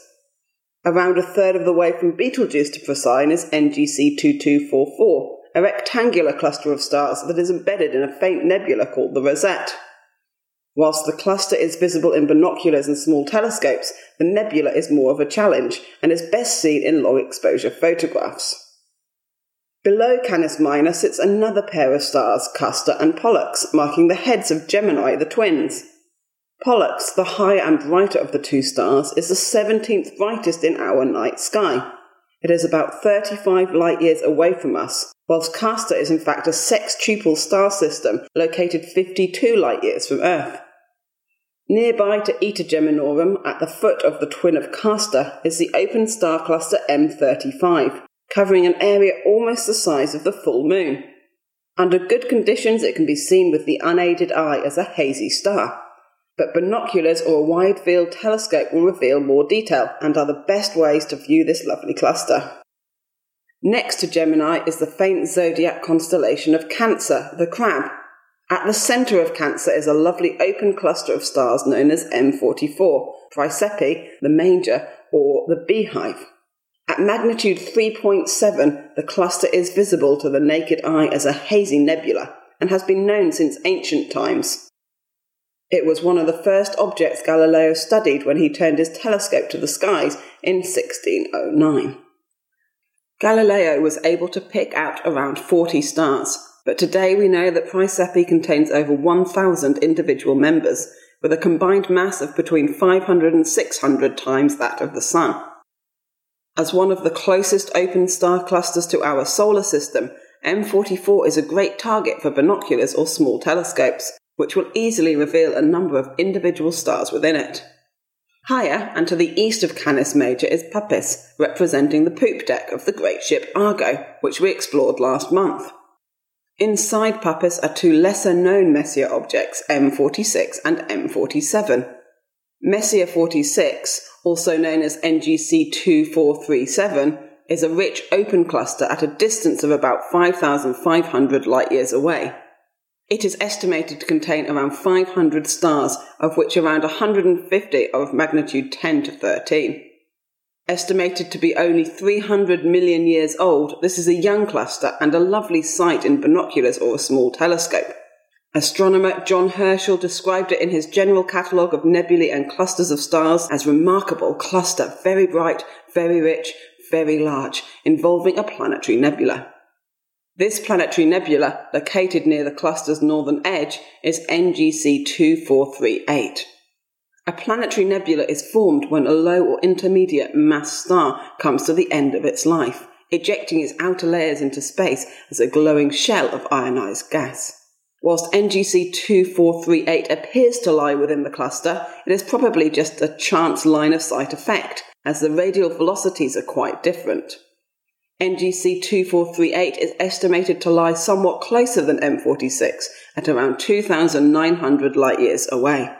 Around a third of the way from Betelgeuse to Procyon is N G C twenty-two forty-four, a rectangular cluster of stars that is embedded in a faint nebula called the Rosette. Whilst the cluster is visible in binoculars and small telescopes, the nebula is more of a challenge and is best seen in long-exposure photographs. Below Canis Minor sits another pair of stars, Castor and Pollux, marking the heads of Gemini, the twins. Pollux, the higher and brighter of the two stars, is the seventeenth brightest in our night sky. It is about thirty-five light-years away from us, whilst Castor is in fact a sextuple star system located fifty-two light-years from Earth. Nearby to Eta Geminorum, at the foot of the twin of Castor, is the open star cluster M thirty-five, covering an area almost the size of the full moon. Under good conditions, it can be seen with the unaided eye as a hazy star, but binoculars or a wide-field telescope will reveal more detail and are the best ways to view this lovely cluster. Next to Gemini is the faint zodiac constellation of Cancer, the Crab. At the centre of Cancer is a lovely open cluster of stars known as M forty-four, Praesepe, the manger, or the beehive. At magnitude three point seven, the cluster is visible to the naked eye as a hazy nebula and has been known since ancient times. It was one of the first objects Galileo studied when he turned his telescope to the skies in sixteen oh nine. Galileo was able to pick out around forty stars, But today we know that Praesepe contains over one thousand individual members, with a combined mass of between five hundred and six hundred times that of the Sun. As one of the closest open star clusters to our solar system, M forty-four is a great target for binoculars or small telescopes, which will easily reveal a number of individual stars within it. Higher, and to the east of Canis Major, is Puppis, representing the poop deck of the great ship Argo, which we explored last month. Inside Puppis are two lesser-known Messier objects, M forty-six and M forty-seven. Messier forty-six, also known as N G C two four three seven, is a rich open cluster at a distance of about five thousand five hundred light-years away. It is estimated to contain around five hundred stars, of which around one hundred fifty are of magnitude ten to thirteen. Estimated to be only three hundred million years old, this is a young cluster and a lovely sight in binoculars or a small telescope. Astronomer John Herschel described it in his general catalogue of nebulae and clusters of stars as remarkable cluster, very bright, very rich, very large, involving a planetary nebula. This planetary nebula, located near the cluster's northern edge, is N G C two four three eight. A planetary nebula is formed when a low or intermediate mass star comes to the end of its life, ejecting its outer layers into space as a glowing shell of ionized gas. Whilst N G C two four three eight appears to lie within the cluster, it is probably just a chance line-of-sight effect, as the radial velocities are quite different. N G C two four three eight is estimated to lie somewhat closer than M forty-six, at around two thousand nine hundred light-years away.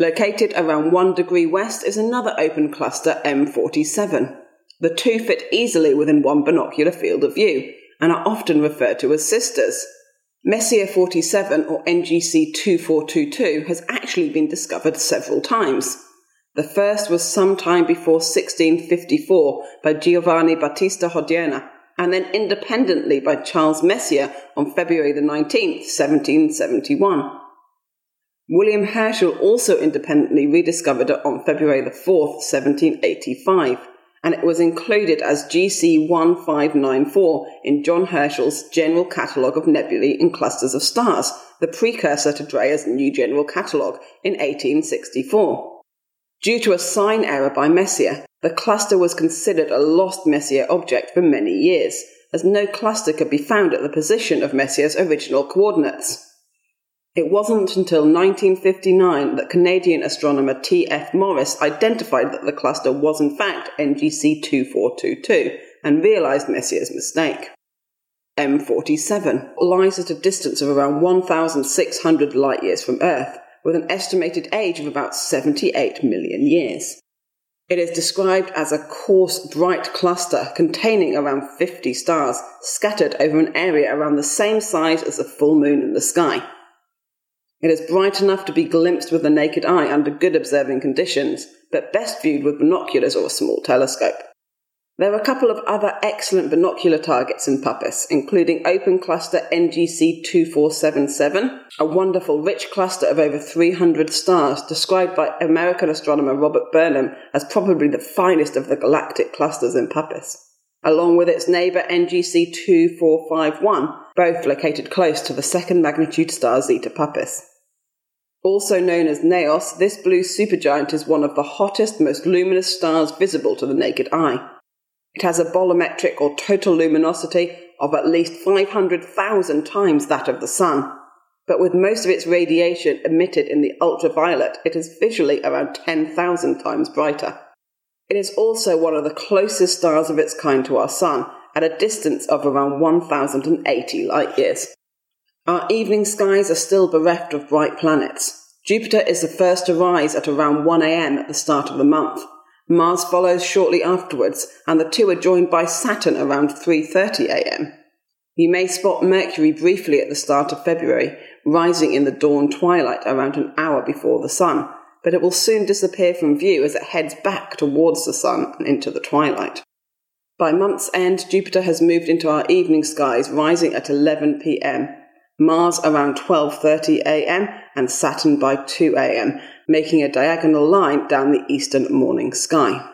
Located around one degree west is another open cluster, M forty-seven. The two fit easily within one binocular field of view, and are often referred to as sisters. Messier forty-seven, or N G C two four two two, has actually been discovered several times. The first was sometime before sixteen fifty-four by Giovanni Battista Hodierna, and then independently by Charles Messier on February the nineteenth, seventeen seventy-one. William Herschel also independently rediscovered it on February the fourth, seventeen eighty-five, and it was included as G C one five nine four in John Herschel's General Catalogue of Nebulae and Clusters of Stars, the precursor to Dreyer's New General Catalogue, in eighteen sixty-four. Due to a sign error by Messier, the cluster was considered a lost Messier object for many years, as no cluster could be found at the position of Messier's original coordinates. It wasn't until nineteen fifty-nine that Canadian astronomer T F Morris identified that the cluster was in fact N G C two four two two and realised Messier's mistake. M forty-seven lies at a distance of around one thousand six hundred light-years from Earth, with an estimated age of about seventy-eight million years. It is described as a coarse, bright cluster containing around fifty stars, scattered over an area around the same size as a full moon in the sky. It is bright enough to be glimpsed with the naked eye under good observing conditions, but best viewed with binoculars or a small telescope. There are a couple of other excellent binocular targets in Puppis, including open cluster N G C two four seven seven, a wonderful rich cluster of over three hundred stars described by American astronomer Robert Burnham as probably the finest of the galactic clusters in Puppis, along with its neighbour N G C two four five one, both located close to the second magnitude star Zeta Puppis. Also known as Neos, this blue supergiant is one of the hottest, most luminous stars visible to the naked eye. It has a bolometric or total luminosity of at least five hundred thousand times that of the Sun, but with most of its radiation emitted in the ultraviolet, it is visually around ten thousand times brighter. It is also one of the closest stars of its kind to our Sun, at a distance of around one thousand eighty light-years. Our evening skies are still bereft of bright planets. Jupiter is the first to rise at around one a.m. at the start of the month. Mars follows shortly afterwards, and the two are joined by Saturn around three thirty a.m. You may spot Mercury briefly at the start of February, rising in the dawn twilight around an hour before the Sun, but it will soon disappear from view as it heads back towards the Sun and into the twilight. By month's end, Jupiter has moved into our evening skies, rising at eleven p.m., Mars around twelve thirty a.m. and Saturn by two a.m., making a diagonal line down the eastern morning sky.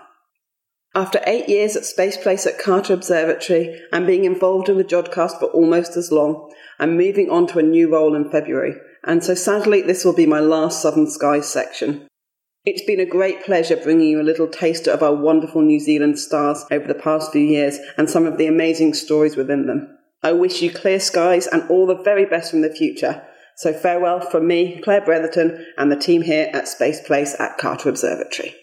After eight years at Space Place at Carter Observatory and being involved in the Jodcast for almost as long, I'm moving on to a new role in February, and so sadly this will be my last Southern Skies section. It's been a great pleasure bringing you a little taster of our wonderful New Zealand stars over the past few years and some of the amazing stories within them. I wish you clear skies and all the very best from the future. So farewell from me, Claire Bretherton, and the team here at Space Place at Carter Observatory.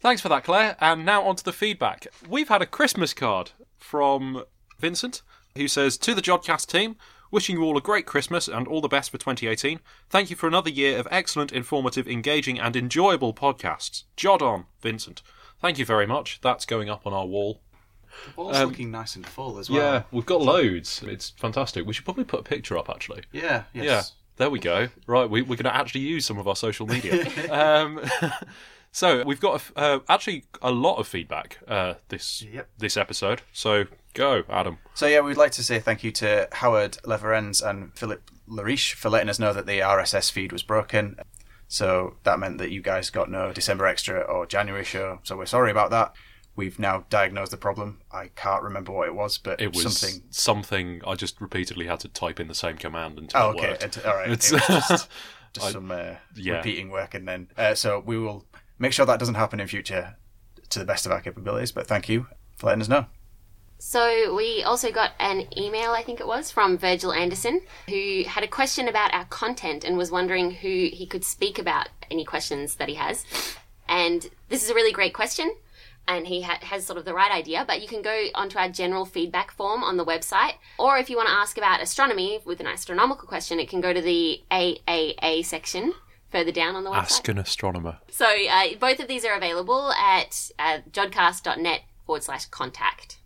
Thanks for that, Claire. And now on to the feedback. We've had a Christmas card from Vincent, who says, "To the Jodcast team, wishing you all a great Christmas and all the best for twenty eighteen. Thank you for another year of excellent, informative, engaging and enjoyable podcasts. Jod on, Vincent." Thank you very much. That's going up on our wall. The wall's um, looking nice and full as well. Yeah, we've got loads. It's fantastic. We should probably put a picture up, actually. Yeah, yes. Yeah, there we go. Right, we, we're going to actually use some of our social media. um So we've got uh, actually a lot of feedback uh, this yep. this episode. So go, Adam. So yeah, we'd like to say thank you to Howard Leverens and Philip Lariche for letting us know that the R S S feed was broken. So that meant that you guys got no December Extra or January show. So we're sorry about that. We've now diagnosed the problem. I can't remember what it was, but it was something. Something I just repeatedly had to type in the same command until oh, it okay. worked. All right. It's... It was just, just I... some uh, yeah. repeating work, and then uh, so we will. Make sure that doesn't happen in future to the best of our capabilities, but thank you for letting us know. So we also got an email, I think it was, from Virgil Anderson, who had a question about our content and was wondering who he could speak about any questions that he has. And this is a really great question, and he ha- has sort of the right idea, but you can go onto our general feedback form on the website, or if you want to ask about astronomy with an astronomical question, it can go to the triple A section further down on the website. Ask an astronomer. So uh, both of these are available at uh, jodcast.net forward slash contact.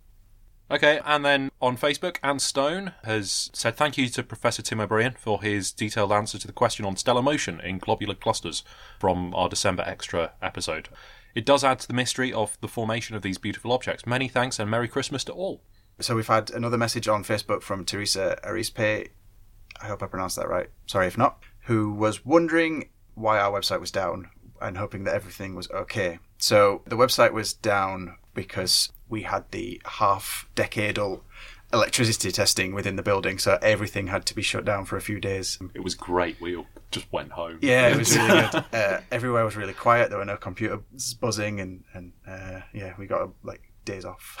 Okay, and then on Facebook, Anne Stone has said thank you to Professor Tim O'Brien for his detailed answer to the question on stellar motion in globular clusters from our December Extra episode. It does add to the mystery of the formation of these beautiful objects. Many thanks and Merry Christmas to all. So we've had another message on Facebook from Teresa Arispe. I hope I pronounced that right. Sorry if not. Who was wondering why our website was down and hoping that everything was okay. So the website was down because we had the half-decadal electricity testing within the building, so everything had to be shut down for a few days. It was great. We all just went home. Yeah, it was really good. Uh, everywhere was really quiet. There were no computers buzzing, and, and uh, yeah, we got like days off.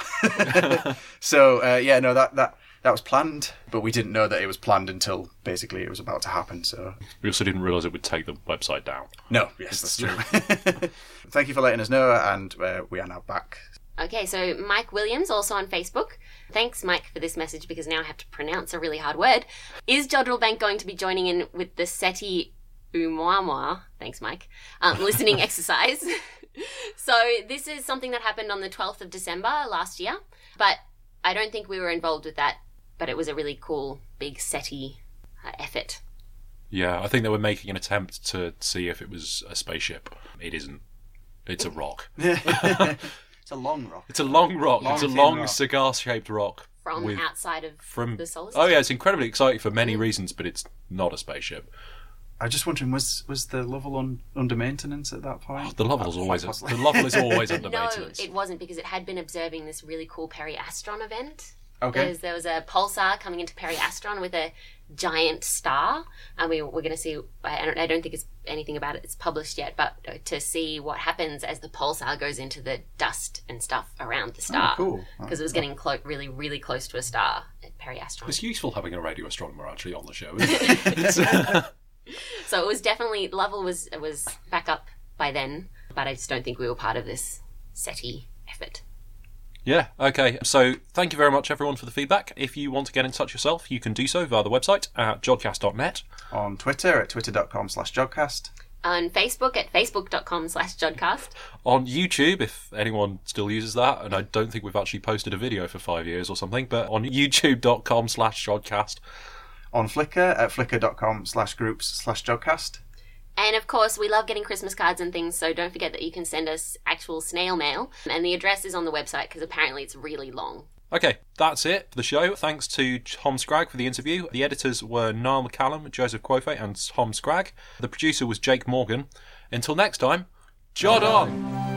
so uh, yeah, no, that... that That was planned, but we didn't know that it was planned until basically it was about to happen. So we also didn't realise it would take the website down. No, yes, that's true. Thank you for letting us know, and uh, we are now back. Okay, so Mike Williams, also on Facebook. Thanks, Mike, for this message, because now I have to pronounce a really hard word. Is Jodrell Bank going to be joining in with the SETI Umwamwa? Thanks, Mike. Um, listening exercise. So this is something that happened on the twelfth of December last year, but I don't think we were involved with that. But it was a really cool, big SETI uh, effort. Yeah, I think they were making an attempt to see if it was a spaceship. It isn't. It's a rock. It's a long rock. It's a long rock. Long, it's a long rock. Cigar-shaped rock. From with, outside of from, the solar system. Oh, yeah, it's incredibly exciting for many mm. reasons, but it's not a spaceship. I was just wondering, was was the Lovell on, under maintenance at that point? Oh, the Lovell's always a, the Lovell is always under no, maintenance. No, it wasn't, because it had been observing this really cool periastron event. Okay. There was, there was a pulsar coming into periastron with a giant star, and we we're going to see. I don't, I don't think it's anything about it. It's published yet, but to see what happens as the pulsar goes into the dust and stuff around the star. Oh, cool! Because it was getting clo- really, really close to a star at periastron. It's useful having a radio astronomer actually on the show, isn't it? So it was definitely Lovell was was back up by then, but I just don't think we were part of this SETI effort. Yeah, okay. So thank you very much, everyone, for the feedback. If you want to get in touch yourself, you can do so via the website at jodcast dot net. On Twitter at twitter.com slash jodcast. On Facebook at facebook.com slash jodcast. On YouTube, if anyone still uses that, and I don't think we've actually posted a video for five years or something, but on youtube.com slash jodcast. On Flickr at flickr.com slash groups slash jodcast. And, of course, we love getting Christmas cards and things, so don't forget that you can send us actual snail mail. And the address is on the website, because apparently it's really long. Okay, that's it for the show. Thanks to Tom Sprague for the interview. The editors were Niall McCallum, Joseph Quofe and Tom Sprague. The producer was Jake Morgan. Until next time, Jod on!